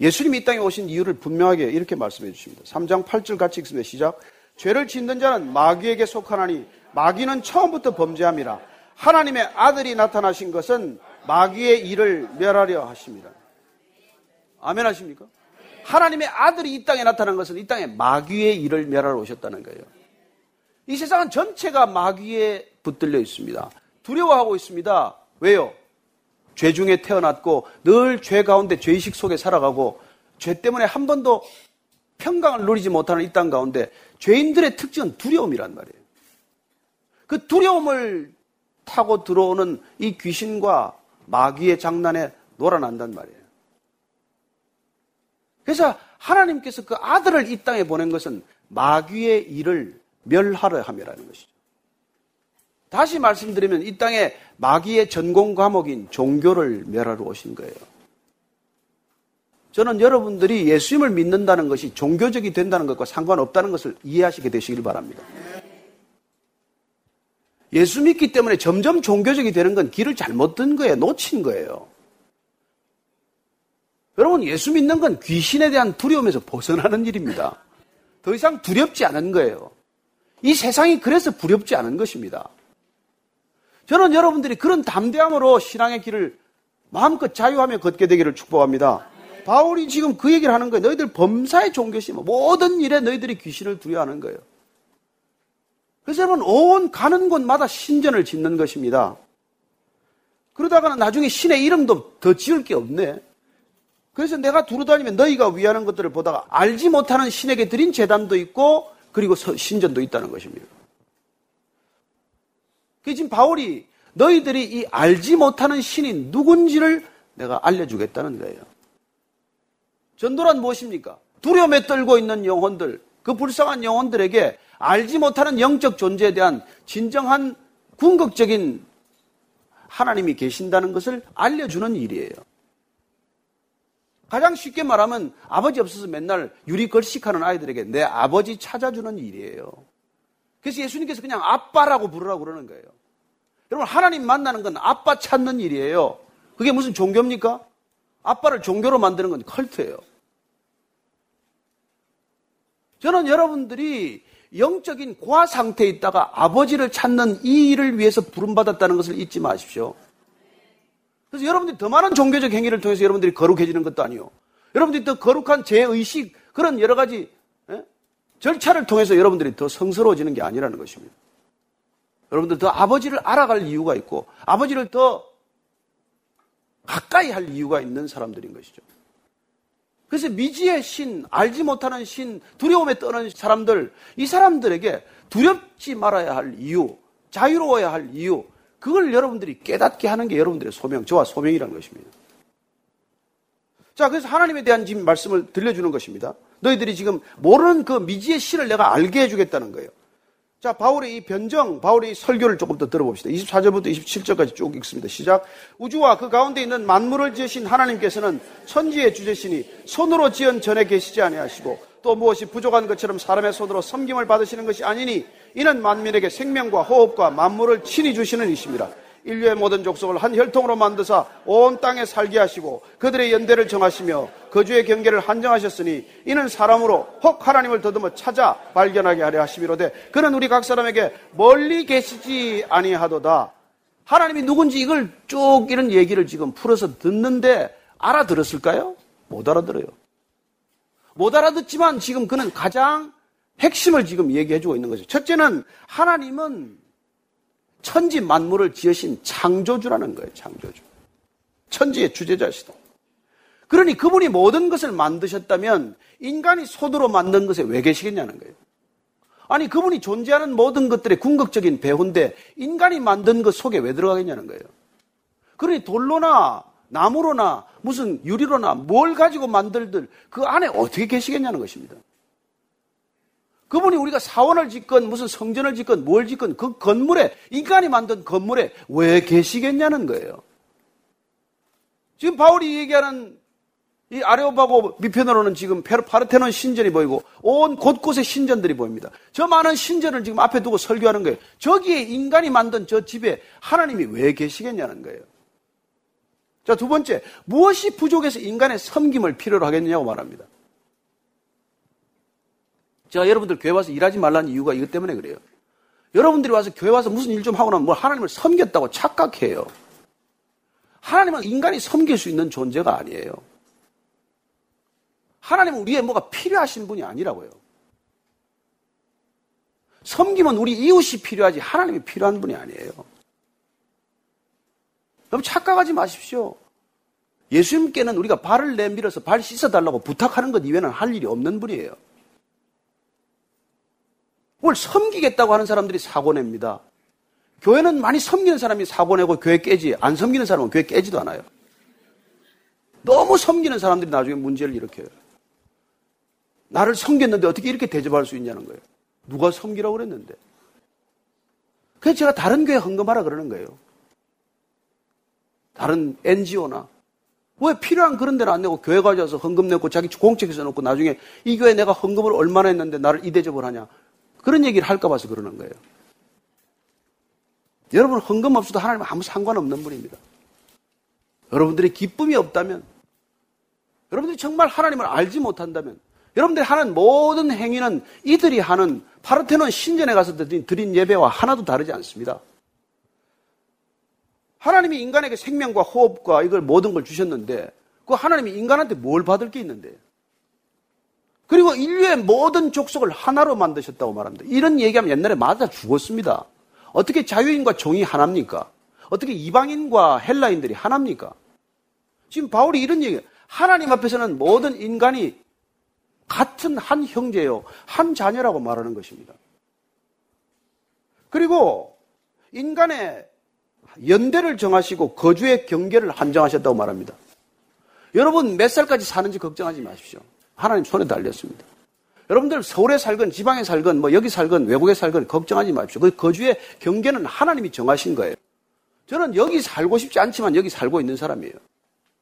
예수님이 이 땅에 오신 이유를 분명하게 이렇게 말씀해 주십니다. 3장 8절 같이 읽습니다. 시작. 죄를 짓는 자는 마귀에게 속하나니 마귀는 처음부터 범죄함이라. 하나님의 아들이 나타나신 것은 마귀의 일을 멸하려 하십니다. 아멘 하십니까? 하나님의 아들이 이 땅에 나타난 것은 이 땅에 마귀의 일을 멸하러 오셨다는 거예요. 이 세상은 전체가 마귀에 붙들려 있습니다. 두려워하고 있습니다. 왜요? 죄 중에 태어났고 늘 죄 가운데 죄의식 속에 살아가고 죄 때문에 한 번도 평강을 누리지 못하는 이 땅 가운데 죄인들의 특징은 두려움이란 말이에요. 그 두려움을 타고 들어오는 이 귀신과 마귀의 장난에 놀아난단 말이에요. 그래서 하나님께서 그 아들을 이 땅에 보낸 것은 마귀의 일을 멸하려 함이라는 것이죠. 다시 말씀드리면 이 땅에 마귀의 전공 과목인 종교를 멸하러 오신 거예요. 저는 여러분들이 예수님을 믿는다는 것이 종교적이 된다는 것과 상관없다는 것을 이해하시게 되시길 바랍니다. 예수 믿기 때문에 점점 종교적이 되는 건 길을 잘못 든 거예요. 놓친 거예요. 여러분, 예수 믿는 건 귀신에 대한 두려움에서 벗어나는 일입니다. 더 이상 두렵지 않은 거예요. 이 세상이 그래서 두렵지 않은 것입니다. 저는 여러분들이 그런 담대함으로 신앙의 길을 마음껏 자유하며 걷게 되기를 축복합니다. 바울이 지금 그 얘기를 하는 거예요. 너희들 범사의 종교심, 모든 일에 너희들이 귀신을 두려워하는 거예요. 그래서 여러분, 온 가는 곳마다 신전을 짓는 것입니다. 그러다가는 나중에 신의 이름도 더 지을 게 없네. 그래서 내가 두루다니면 너희가 위하는 것들을 보다가 알지 못하는 신에게 드린 제단도 있고 그리고 신전도 있다는 것입니다. 그게 지금 바울이 너희들이 이 알지 못하는 신이 누군지를 내가 알려주겠다는 거예요. 전도란 무엇입니까? 두려움에 떨고 있는 영혼들, 그 불쌍한 영혼들에게 알지 못하는 영적 존재에 대한 진정한 궁극적인 하나님이 계신다는 것을 알려주는 일이에요. 가장 쉽게 말하면 아버지 없어서 맨날 유리 걸식하는 아이들에게 내 아버지 찾아주는 일이에요. 그래서 예수님께서 그냥 아빠라고 부르라고 그러는 거예요. 여러분, 하나님 만나는 건 아빠 찾는 일이에요. 그게 무슨 종교입니까? 아빠를 종교로 만드는 건 컬트예요. 저는 여러분들이 영적인 고아 상태에 있다가 아버지를 찾는 이 일을 위해서 부름받았다는 것을 잊지 마십시오. 그래서 여러분들이 더 많은 종교적 행위를 통해서 여러분들이 거룩해지는 것도 아니요. 여러분들이 더 거룩한 제의식, 그런 여러 가지 절차를 통해서 여러분들이 더 성스러워지는 게 아니라는 것입니다. 여러분들 더 아버지를 알아갈 이유가 있고 아버지를 더 가까이 할 이유가 있는 사람들인 것이죠. 그래서 미지의 신, 알지 못하는 신, 두려움에 떠는 사람들, 이 사람들에게 두렵지 말아야 할 이유, 자유로워야 할 이유, 그걸 여러분들이 깨닫게 하는 게 여러분들의 소명, 저와 소명이라는 것입니다. 자, 그래서 하나님에 대한 지금 말씀을 들려주는 것입니다. 너희들이 지금 모르는 그 미지의 신을 내가 알게 해주겠다는 거예요. 자, 바울의 이 변정, 바울의 이 설교를 조금 더 들어봅시다. 24절부터 27절까지 쭉 읽습니다. 시작. 우주와 그 가운데 있는 만물을 지으신 하나님께서는 천지의 주재시니 손으로 지은 전에 계시지 아니하시고 또 무엇이 부족한 것처럼 사람의 손으로 섬김을 받으시는 것이 아니니 이는 만민에게 생명과 호흡과 만물을 친히 주시는 이십니다. 인류의 모든 족속을 한 혈통으로 만드사 온 땅에 살게 하시고 그들의 연대를 정하시며 거주의 경계를 한정하셨으니 이는 사람으로 혹 하나님을 더듬어 찾아 발견하게 하려 하심이로되 그는 우리 각 사람에게 멀리 계시지 아니하도다. 하나님이 누군지 이걸 쭉 이런 얘기를 지금 풀어서 듣는데 알아들었을까요? 못 알아들어요. 못 알아듣지만 지금 그는 가장 핵심을 지금 얘기해주고 있는 거죠. 첫째는 하나님은 천지 만물을 지으신 창조주라는 거예요. 창조주. 천지의 주재자시다. 그러니 그분이 모든 것을 만드셨다면 인간이 손으로 만든 것에 왜 계시겠냐는 거예요. 아니, 그분이 존재하는 모든 것들의 궁극적인 배후인데 인간이 만든 것 속에 왜 들어가겠냐는 거예요. 그러니 돌로나 나무로나 무슨 유리로나 뭘 가지고 만들든 그 안에 어떻게 계시겠냐는 것입니다. 그분이 우리가 사원을 짓건 무슨 성전을 짓건 뭘 짓건 그 건물에, 인간이 만든 건물에 왜 계시겠냐는 거예요. 지금 바울이 얘기하는 이 아레오바고 밑편으로는 지금 파르테논 신전이 보이고 온 곳곳에 신전들이 보입니다. 저 많은 신전을 지금 앞에 두고 설교하는 거예요. 저기에 인간이 만든 저 집에 하나님이 왜 계시겠냐는 거예요. 자, 두 번째, 무엇이 부족해서 인간의 섬김을 필요로 하겠냐고 말합니다. 제가 여러분들 교회 와서 일하지 말라는 이유가 이것 때문에 그래요. 여러분들이 와서 교회 와서 무슨 일 좀 하고 나면 뭘 하나님을 섬겼다고 착각해요. 하나님은 인간이 섬길 수 있는 존재가 아니에요. 하나님은 우리의 뭐가 필요하신 분이 아니라고요. 섬기면 우리 이웃이 필요하지 하나님이 필요한 분이 아니에요. 그럼 착각하지 마십시오. 예수님께는 우리가 발을 내밀어서 발 씻어달라고 부탁하는 것 이외에는 할 일이 없는 분이에요. 뭘 섬기겠다고 하는 사람들이 사고냅니다. 교회는 많이 섬기는 사람이 사고내고 교회 깨지, 안 섬기는 사람은 교회 깨지도 않아요. 너무 섬기는 사람들이 나중에 문제를 일으켜요. 나를 섬겼는데 어떻게 이렇게 대접할 수 있냐는 거예요. 누가 섬기라고 그랬는데. 그래서 제가 다른 교회 헌금하라 그러는 거예요. 다른 NGO나. 왜 필요한 그런 데는 안 내고 교회 가져와서 헌금 내고 자기 공책에서 놓고 나중에 이 교회 내가 헌금을 얼마나 했는데 나를 이 대접을 하냐. 그런 얘기를 할까 봐서 그러는 거예요. 여러분, 헌금 없어도 하나님은 아무 상관없는 분입니다. 여러분들의 기쁨이 없다면, 여러분들이 정말 하나님을 알지 못한다면, 여러분들이 하는 모든 행위는 이들이 하는 파르테논 신전에 가서 드린 예배와 하나도 다르지 않습니다. 하나님이 인간에게 생명과 호흡과 이걸 모든 걸 주셨는데 그 하나님이 인간한테 뭘 받을 게 있는데, 그리고 인류의 모든 족속을 하나로 만드셨다고 말합니다. 이런 얘기하면 옛날에 맞아 죽었습니다. 어떻게 자유인과 종이 하나입니까? 어떻게 이방인과 헬라인들이 하나입니까? 지금 바울이 이런 얘기예요. 하나님 앞에서는 모든 인간이 같은 한 형제요, 한 자녀라고 말하는 것입니다. 그리고 인간의 연대를 정하시고 거주의 경계를 한정하셨다고 말합니다. 여러분, 몇 살까지 사는지 걱정하지 마십시오. 하나님 손에 달렸습니다. 여러분들 서울에 살건 지방에 살건 뭐 여기 살건 외국에 살건 걱정하지 마십시오. 그 거주의 경계는 하나님이 정하신 거예요. 저는 여기 살고 싶지 않지만 여기 살고 있는 사람이에요.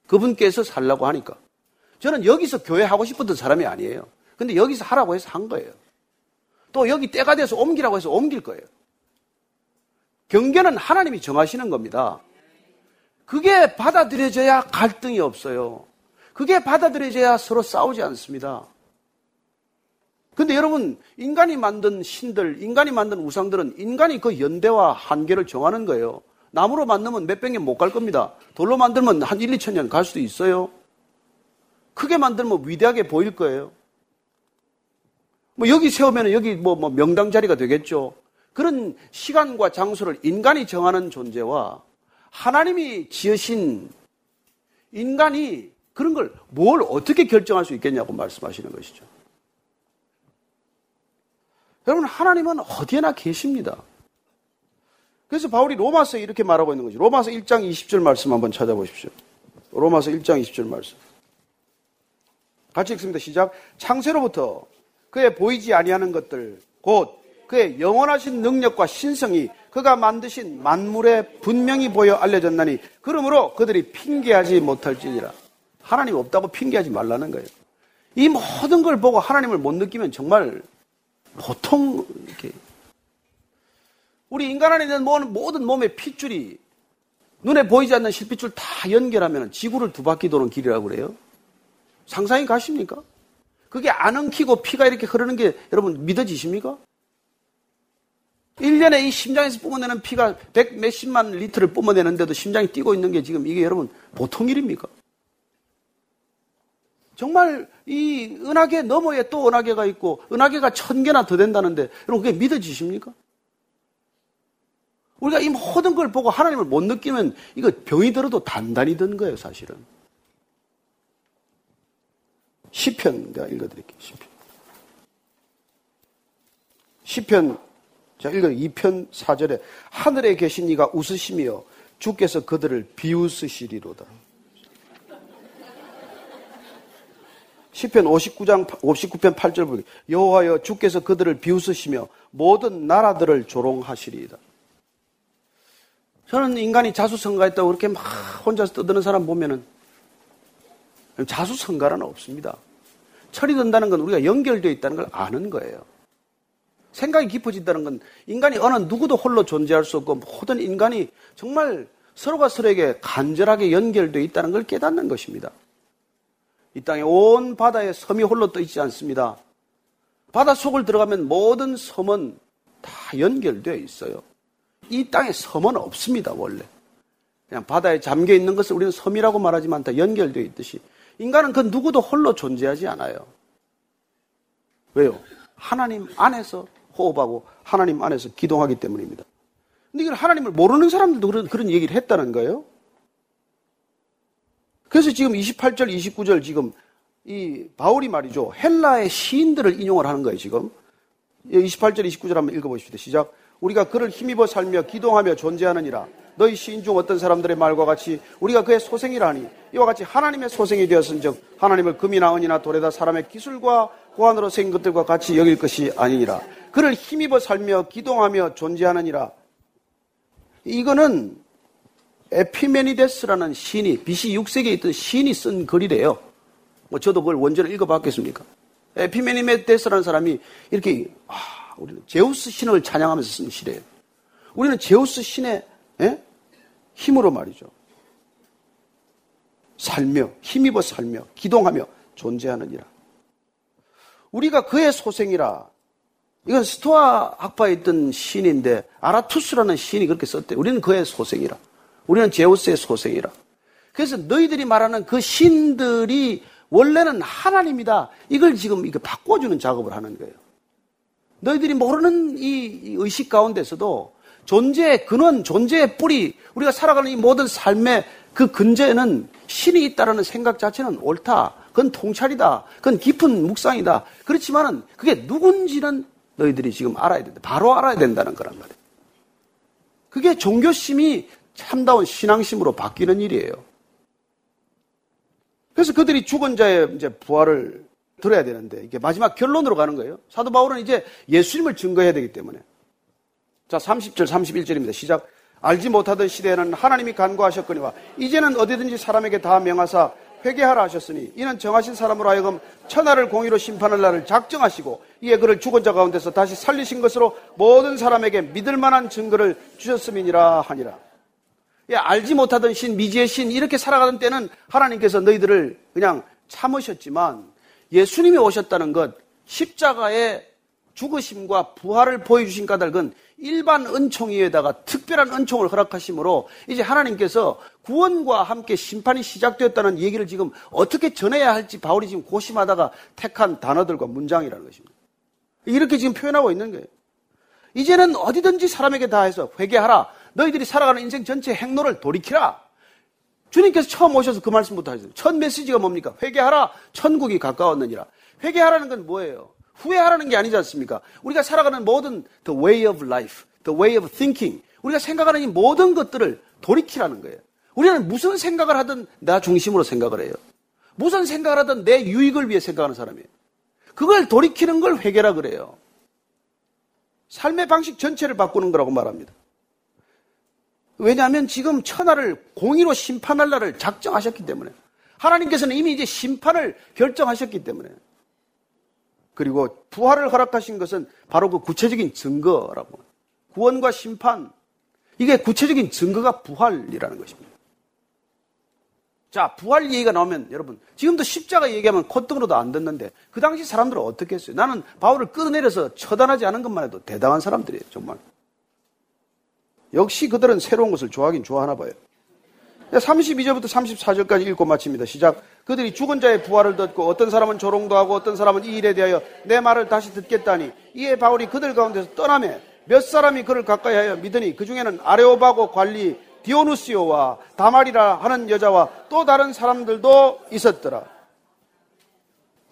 그분께서 살라고 하니까. 저는 여기서 교회 하고 싶었던 사람이 아니에요. 근데 여기서 하라고 해서 한 거예요. 또 여기 때가 돼서 옮기라고 해서 옮길 거예요. 경계는 하나님이 정하시는 겁니다. 그게 받아들여져야 갈등이 없어요. 그게 받아들여져야 서로 싸우지 않습니다. 근데 여러분, 인간이 만든 신들, 인간이 만든 우상들은 인간이 그 연대와 한계를 정하는 거예요. 나무로 만들면 몇백 년 못 갈 겁니다. 돌로 만들면 한 1, 2천 년 갈 수도 있어요. 크게 만들면 위대하게 보일 거예요. 뭐 여기 세우면 여기 뭐 명당 자리가 되겠죠. 그런 시간과 장소를 인간이 정하는 존재와 하나님이 지으신 인간이 그런 걸 뭘 어떻게 결정할 수 있겠냐고 말씀하시는 것이죠. 여러분, 하나님은 어디에나 계십니다. 그래서 바울이 로마서에 이렇게 말하고 있는 거죠. 로마서 1장 20절 말씀 한번 찾아보십시오. 로마서 1장 20절 말씀 같이 읽습니다. 시작. 창세로부터 그의 보이지 아니하는 것들 곧 그의 영원하신 능력과 신성이 그가 만드신 만물에 분명히 보여 알려졌나니 그러므로 그들이 핑계하지 못할지니라. 하나님 없다고 핑계하지 말라는 거예요. 이 모든 걸 보고 하나님을 못 느끼면 정말 보통 이렇게 우리 인간 안에 있는 모든 몸의 핏줄이 눈에 보이지 않는 실핏줄 다 연결하면 지구를 두 바퀴 도는 길이라고 그래요. 상상이 가십니까? 그게 안 엉키고 피가 이렇게 흐르는 게 여러분 믿어지십니까? 1년에 이 심장에서 뿜어내는 피가 백 몇십만 리터를 뿜어내는데도 심장이 뛰고 있는 게 지금 이게 여러분 보통 일입니까? 정말 이 은하계 너머에 또 은하계가 있고 은하계가 1000개나 더 된다는데 여러분 그게 믿어지십니까? 우리가 이 모든 걸 보고 하나님을 못 느끼면 이거 병이 들어도 단단히 든 거예요, 사실은. 시편 내가 읽어드릴게요. 시편 제가 읽어요. 2편 4절에 하늘에 계신 이가 웃으시며 주께서 그들을 비웃으시리로다. 시편 59편 8절 보기. 여호와여 주께서 그들을 비웃으시며 모든 나라들을 조롱하시리이다. 저는 인간이 자수성가했다고 그렇게 막 혼자서 떠드는 사람 보면은 자수성가는 없습니다. 철이 든다는 건 우리가 연결되어 있다는 걸 아는 거예요. 생각이 깊어진다는 건 인간이 어느 누구도 홀로 존재할 수 없고 모든 인간이 정말 서로가 서로에게 간절하게 연결되어 있다는 걸 깨닫는 것입니다. 이 땅에 온 바다에 섬이 홀로 떠 있지 않습니다. 바다 속을 들어가면 모든 섬은 다 연결되어 있어요. 이 땅에 섬은 없습니다, 원래. 그냥 바다에 잠겨 있는 것을 우리는 섬이라고 말하지만 다 연결되어 있듯이 인간은 그 누구도 홀로 존재하지 않아요. 왜요? 하나님 안에서 호흡하고 하나님 안에서 기동하기 때문입니다. 근데 이걸 하나님을 모르는 사람들도 그런 얘기를 했다는 거예요. 그래서 지금 28절, 29절 지금 이 바울이 말이죠. 헬라의 시인들을 인용을 하는 거예요, 지금. 28절, 29절 한번 읽어보십시다. 시작. 우리가 그를 힘입어 살며 기동하며 존재하느니라. 너희 시인 중 어떤 사람들의 말과 같이 우리가 그의 소생이라니 이와 같이 하나님의 소생이 되었은즉 하나님을 금이나 은이나 돌에다 사람의 기술과 고안으로 생긴 것들과 같이 여길 것이 아니니라. 그를 힘입어 살며 기동하며 존재하느니라. 이거는 에피메니데스라는 시인이 BC 6세기에 있던 시인이 쓴 글이래요. 뭐 저도 그걸 원전을 읽어봤겠습니까? 에피메니데스라는 사람이 이렇게 우리는 제우스 신을 찬양하면서 쓴 시래요. 우리는 제우스 신의 힘으로 말이죠. 살며 힘입어 살며 기동하며 존재하느니라. 우리가 그의 소생이라. 이건 스토아 학파에 있던 시인인데 아라투스라는 시인이 그렇게 썼대요. 우리는 그의 소생이라. 우리는 제우스의 소생이라. 그래서 너희들이 말하는 그 신들이 원래는 하나님이다. 이걸 지금 이렇게 바꿔주는 작업을 하는 거예요. 너희들이 모르는 이 의식 가운데서도 존재의 근원, 존재의 뿌리, 우리가 살아가는 이 모든 삶의 그 근저에는 신이 있다라는 생각 자체는 옳다. 그건 통찰이다. 그건 깊은 묵상이다. 그렇지만은 그게 누군지는 너희들이 지금 알아야 된다. 바로 알아야 된다는 거란 말이에요. 그게 종교심이 참다운 신앙심으로 바뀌는 일이에요. 그래서 그들이 죽은 자의 이제 부활을 들어야 되는데 이게 마지막 결론으로 가는 거예요. 사도 바울은 이제 예수님을 증거해야 되기 때문에. 자, 30절 31절입니다. 시작. 알지 못하던 시대에는 하나님이 간구하셨거니와 이제는 어디든지 사람에게 다 명하사 회개하라 하셨으니 이는 정하신 사람으로 하여금 천하를 공의로 심판할 날을 작정하시고 이에 그를 죽은 자 가운데서 다시 살리신 것으로 모든 사람에게 믿을 만한 증거를 주셨음이니라 하니라. 예, 알지 못하던 신, 미지의 신 이렇게 살아가던 때는 하나님께서 너희들을 그냥 참으셨지만 예수님이 오셨다는 것, 십자가의 죽으심과 부활을 보여주신 까닭은 일반 은총 위에다가 특별한 은총을 허락하심으로 이제 하나님께서 구원과 함께 심판이 시작되었다는 얘기를 지금 어떻게 전해야 할지 바울이 지금 고심하다가 택한 단어들과 문장이라는 것입니다. 이렇게 지금 표현하고 있는 거예요. 이제는 어디든지 사람에게 다 해서 회개하라. 너희들이 살아가는 인생 전체 행로를 돌이키라. 주님께서 처음 오셔서 그 말씀부터 하셨어요. 첫 메시지가 뭡니까? 회개하라. 천국이 가까웠느니라. 회개하라는 건 뭐예요? 후회하라는 게 아니지 않습니까? 우리가 살아가는 모든 the way of life, the way of thinking, 우리가 생각하는 이 모든 것들을 돌이키라는 거예요. 우리는 무슨 생각을 하든 나 중심으로 생각을 해요. 무슨 생각을 하든 내 유익을 위해 생각하는 사람이에요. 그걸 돌이키는 걸 회개라 그래요. 삶의 방식 전체를 바꾸는 거라고 말합니다. 왜냐하면 지금 천하를 공의로 심판할 날을 작정하셨기 때문에 하나님께서는 이미 이제 심판을 결정하셨기 때문에 그리고 부활을 허락하신 것은 바로 그 구체적인 증거라고. 구원과 심판, 이게 구체적인 증거가 부활이라는 것입니다. 자, 부활 얘기가 나오면 여러분 지금도 십자가 얘기하면 콧등으로도 안 듣는데 그 당시 사람들은 어떻게 했어요? 나는 바울을 끌어내려서 처단하지 않은 것만 해도 대단한 사람들이에요. 정말 역시 그들은 새로운 것을 좋아하긴 좋아하나 봐요. 32절부터 34절까지 읽고 마칩니다. 시작. 그들이 죽은 자의 부활을 듣고 어떤 사람은 조롱도 하고 어떤 사람은 이 일에 대하여 내 말을 다시 듣겠다니 이에 바울이 그들 가운데서 떠나매 몇 사람이 그를 가까이하여 믿으니 그 중에는 아레오바고 관리 디오누시오와 다마리라 하는 여자와 또 다른 사람들도 있었더라.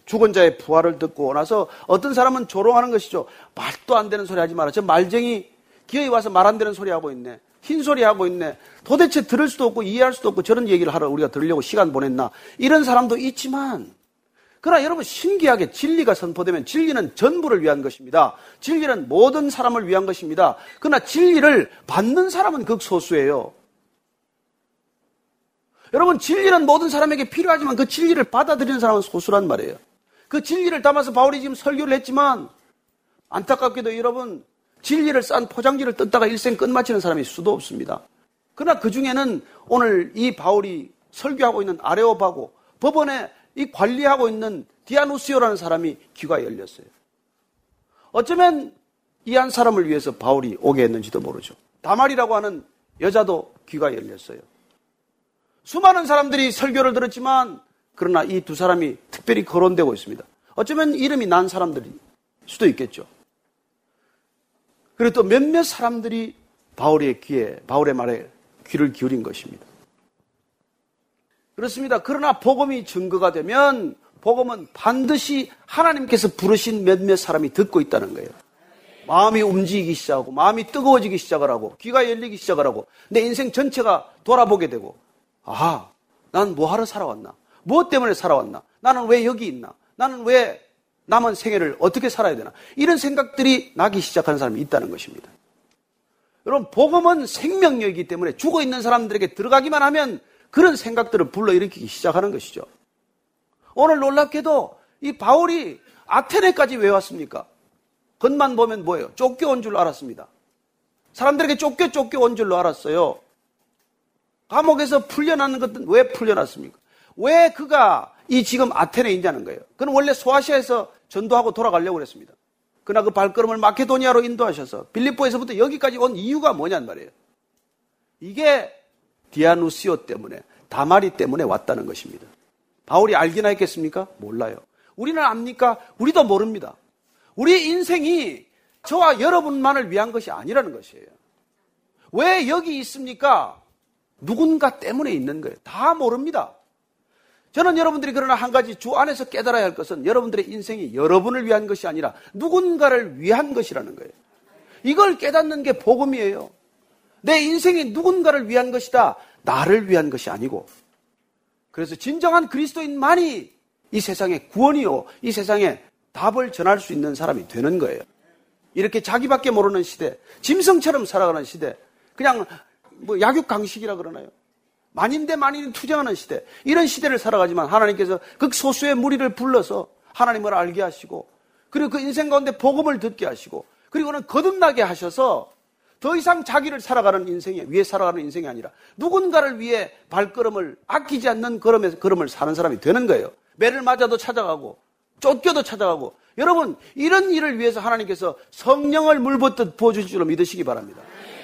죽은 자의 부활을 듣고 나서 어떤 사람은 조롱하는 것이죠. 말도 안 되는 소리 하지 마라. 저 말쟁이 기어이 와서 말 안 되는 소리 하고 있네. 흰소리 하고 있네. 도대체 들을 수도 없고 이해할 수도 없고 저런 얘기를 하러 우리가 들으려고 시간 보냈나. 이런 사람도 있지만 그러나 여러분 신기하게 진리가 선포되면 진리는 전부를 위한 것입니다. 진리는 모든 사람을 위한 것입니다. 그러나 진리를 받는 사람은 극소수예요. 여러분 진리는 모든 사람에게 필요하지만 그 진리를 받아들이는 사람은 소수란 말이에요. 그 진리를 담아서 바울이 지금 설교를 했지만 안타깝게도 여러분 진리를 싼 포장지를 뜯다가 일생 끝마치는 사람이 수도 없습니다. 그러나 그 중에는 오늘 이 바울이 설교하고 있는 아레오바고 법원에 이 관리하고 있는 디아누시오라는 사람이 귀가 열렸어요. 어쩌면 이 한 사람을 위해서 바울이 오게 했는지도 모르죠. 다말이라고 하는 여자도 귀가 열렸어요. 수많은 사람들이 설교를 들었지만 그러나 이 두 사람이 특별히 거론되고 있습니다. 어쩌면 이름이 난 사람들일 수도 있겠죠. 그리고 또 몇몇 사람들이 바울의 귀에, 바울의 말에 귀를 기울인 것입니다. 그렇습니다. 그러나 복음이 증거가 되면 복음은 반드시 하나님께서 부르신 몇몇 사람이 듣고 있다는 거예요. 마음이 움직이기 시작하고 마음이 뜨거워지기 시작을 하고 귀가 열리기 시작을 하고 내 인생 전체가 돌아보게 되고 아, 난 뭐하러 살아왔나? 무엇 때문에 살아왔나? 나는 왜 여기 있나? 나는 왜 남은 생애를 어떻게 살아야 되나? 이런 생각들이 나기 시작한 사람이 있다는 것입니다. 여러분 복음은 생명력이기 때문에 죽어있는 사람들에게 들어가기만 하면 그런 생각들을 불러일으키기 시작하는 것이죠. 오늘 놀랍게도 이 바울이 아테네까지 왜 왔습니까? 겉만 보면 뭐예요? 쫓겨온 줄 알았습니다. 사람들에게 쫓겨온 줄로 알았어요. 감옥에서 풀려나는 것은 왜 풀려났습니까? 왜 그가 이 지금 아테네에 있냐는 거예요. 그는 원래 소아시아에서 전도하고 돌아가려고 그랬습니다. 그러나 그 발걸음을 마케도니아로 인도하셔서 빌립보에서부터 여기까지 온 이유가 뭐냐는 말이에요. 이게 디아누시오 때문에, 다마리 때문에 왔다는 것입니다. 바울이 알기나 했겠습니까? 몰라요. 우리는 압니까? 우리도 모릅니다. 우리의 인생이 저와 여러분만을 위한 것이 아니라는 것이에요. 왜 여기 있습니까? 누군가 때문에 있는 거예요. 다 모릅니다. 저는 여러분들이 그러나 한 가지 주 안에서 깨달아야 할 것은 여러분들의 인생이 여러분을 위한 것이 아니라 누군가를 위한 것이라는 거예요. 이걸 깨닫는 게 복음이에요. 내 인생이 누군가를 위한 것이다. 나를 위한 것이 아니고. 그래서 진정한 그리스도인만이 이 세상의 구원이요. 이 세상에 답을 전할 수 있는 사람이 되는 거예요. 이렇게 자기밖에 모르는 시대, 짐승처럼 살아가는 시대, 그냥 뭐 약육강식이라 그러나요? 만인 대 만인이 투쟁하는 시대, 이런 시대를 살아가지만 하나님께서 극소수의 무리를 불러서 하나님을 알게 하시고, 그리고 그 인생 가운데 복음을 듣게 하시고, 그리고는 거듭나게 하셔서 더 이상 자기를 살아가는 인생에, 위에 살아가는 인생이 아니라 누군가를 위해 발걸음을 아끼지 않는 걸음을 사는 사람이 되는 거예요. 매를 맞아도 찾아가고, 쫓겨도 찾아가고. 여러분, 이런 일을 위해서 하나님께서 성령을 물붓듯 부어주실 줄로 믿으시기 바랍니다.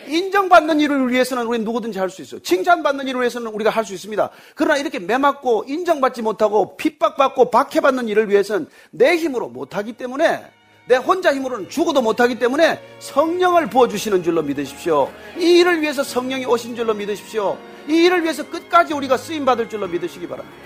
인정받는 일을 위해서는 우리는 누구든지 할 수 있어요. 칭찬받는 일을 위해서는 우리가 할 수 있습니다. 그러나 이렇게 매맞고 인정받지 못하고 핍박받고 박해받는 일을 위해서는 내 힘으로 못하기 때문에, 내 혼자 힘으로는 죽어도 못하기 때문에 성령을 부어주시는 줄로 믿으십시오. 이 일을 위해서 성령이 오신 줄로 믿으십시오. 이 일을 위해서 끝까지 우리가 쓰임받을 줄로 믿으시기 바랍니다.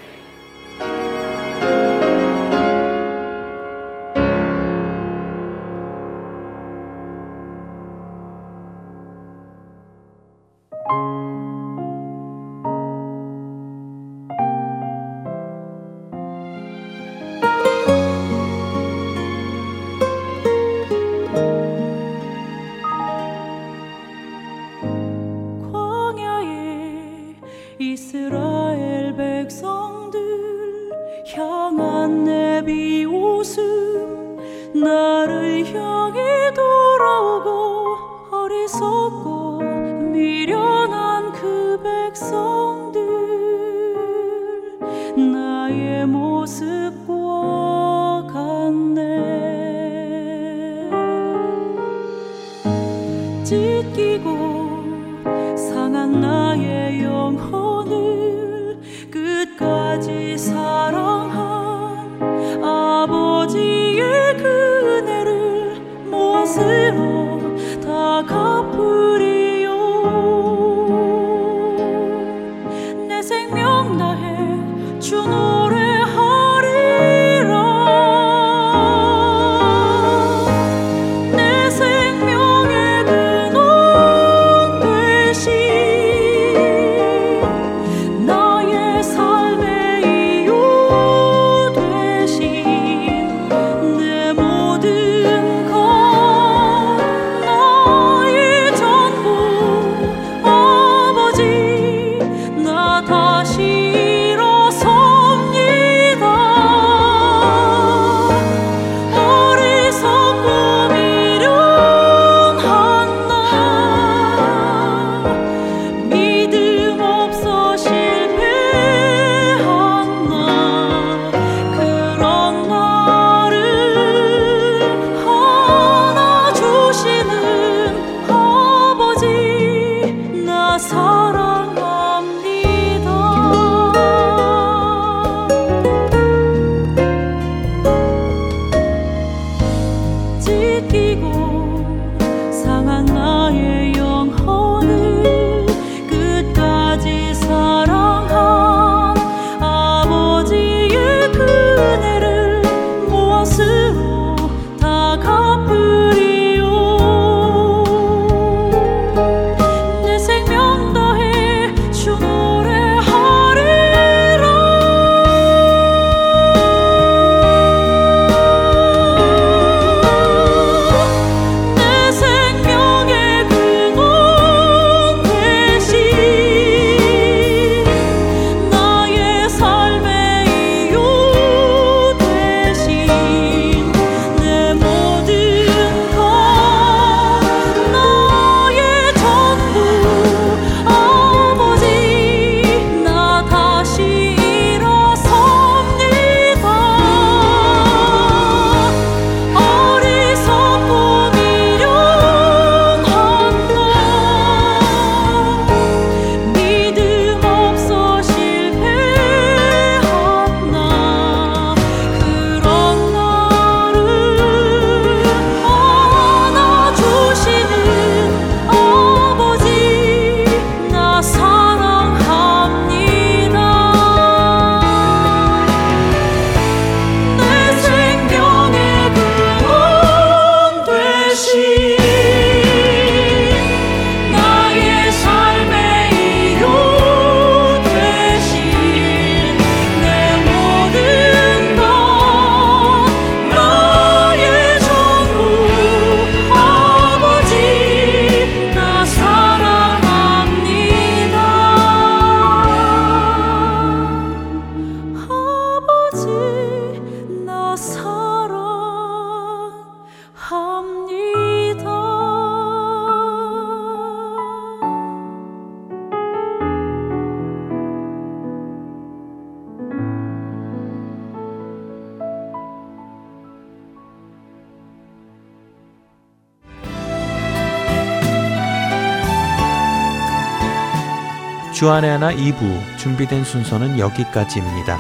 주안의 하나 2부 준비된 순서는 여기까지입니다.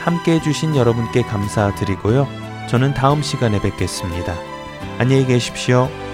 함께해 주신 여러분께 감사드리고요. 저는 다음 시간에 뵙겠습니다. 안녕히 계십시오.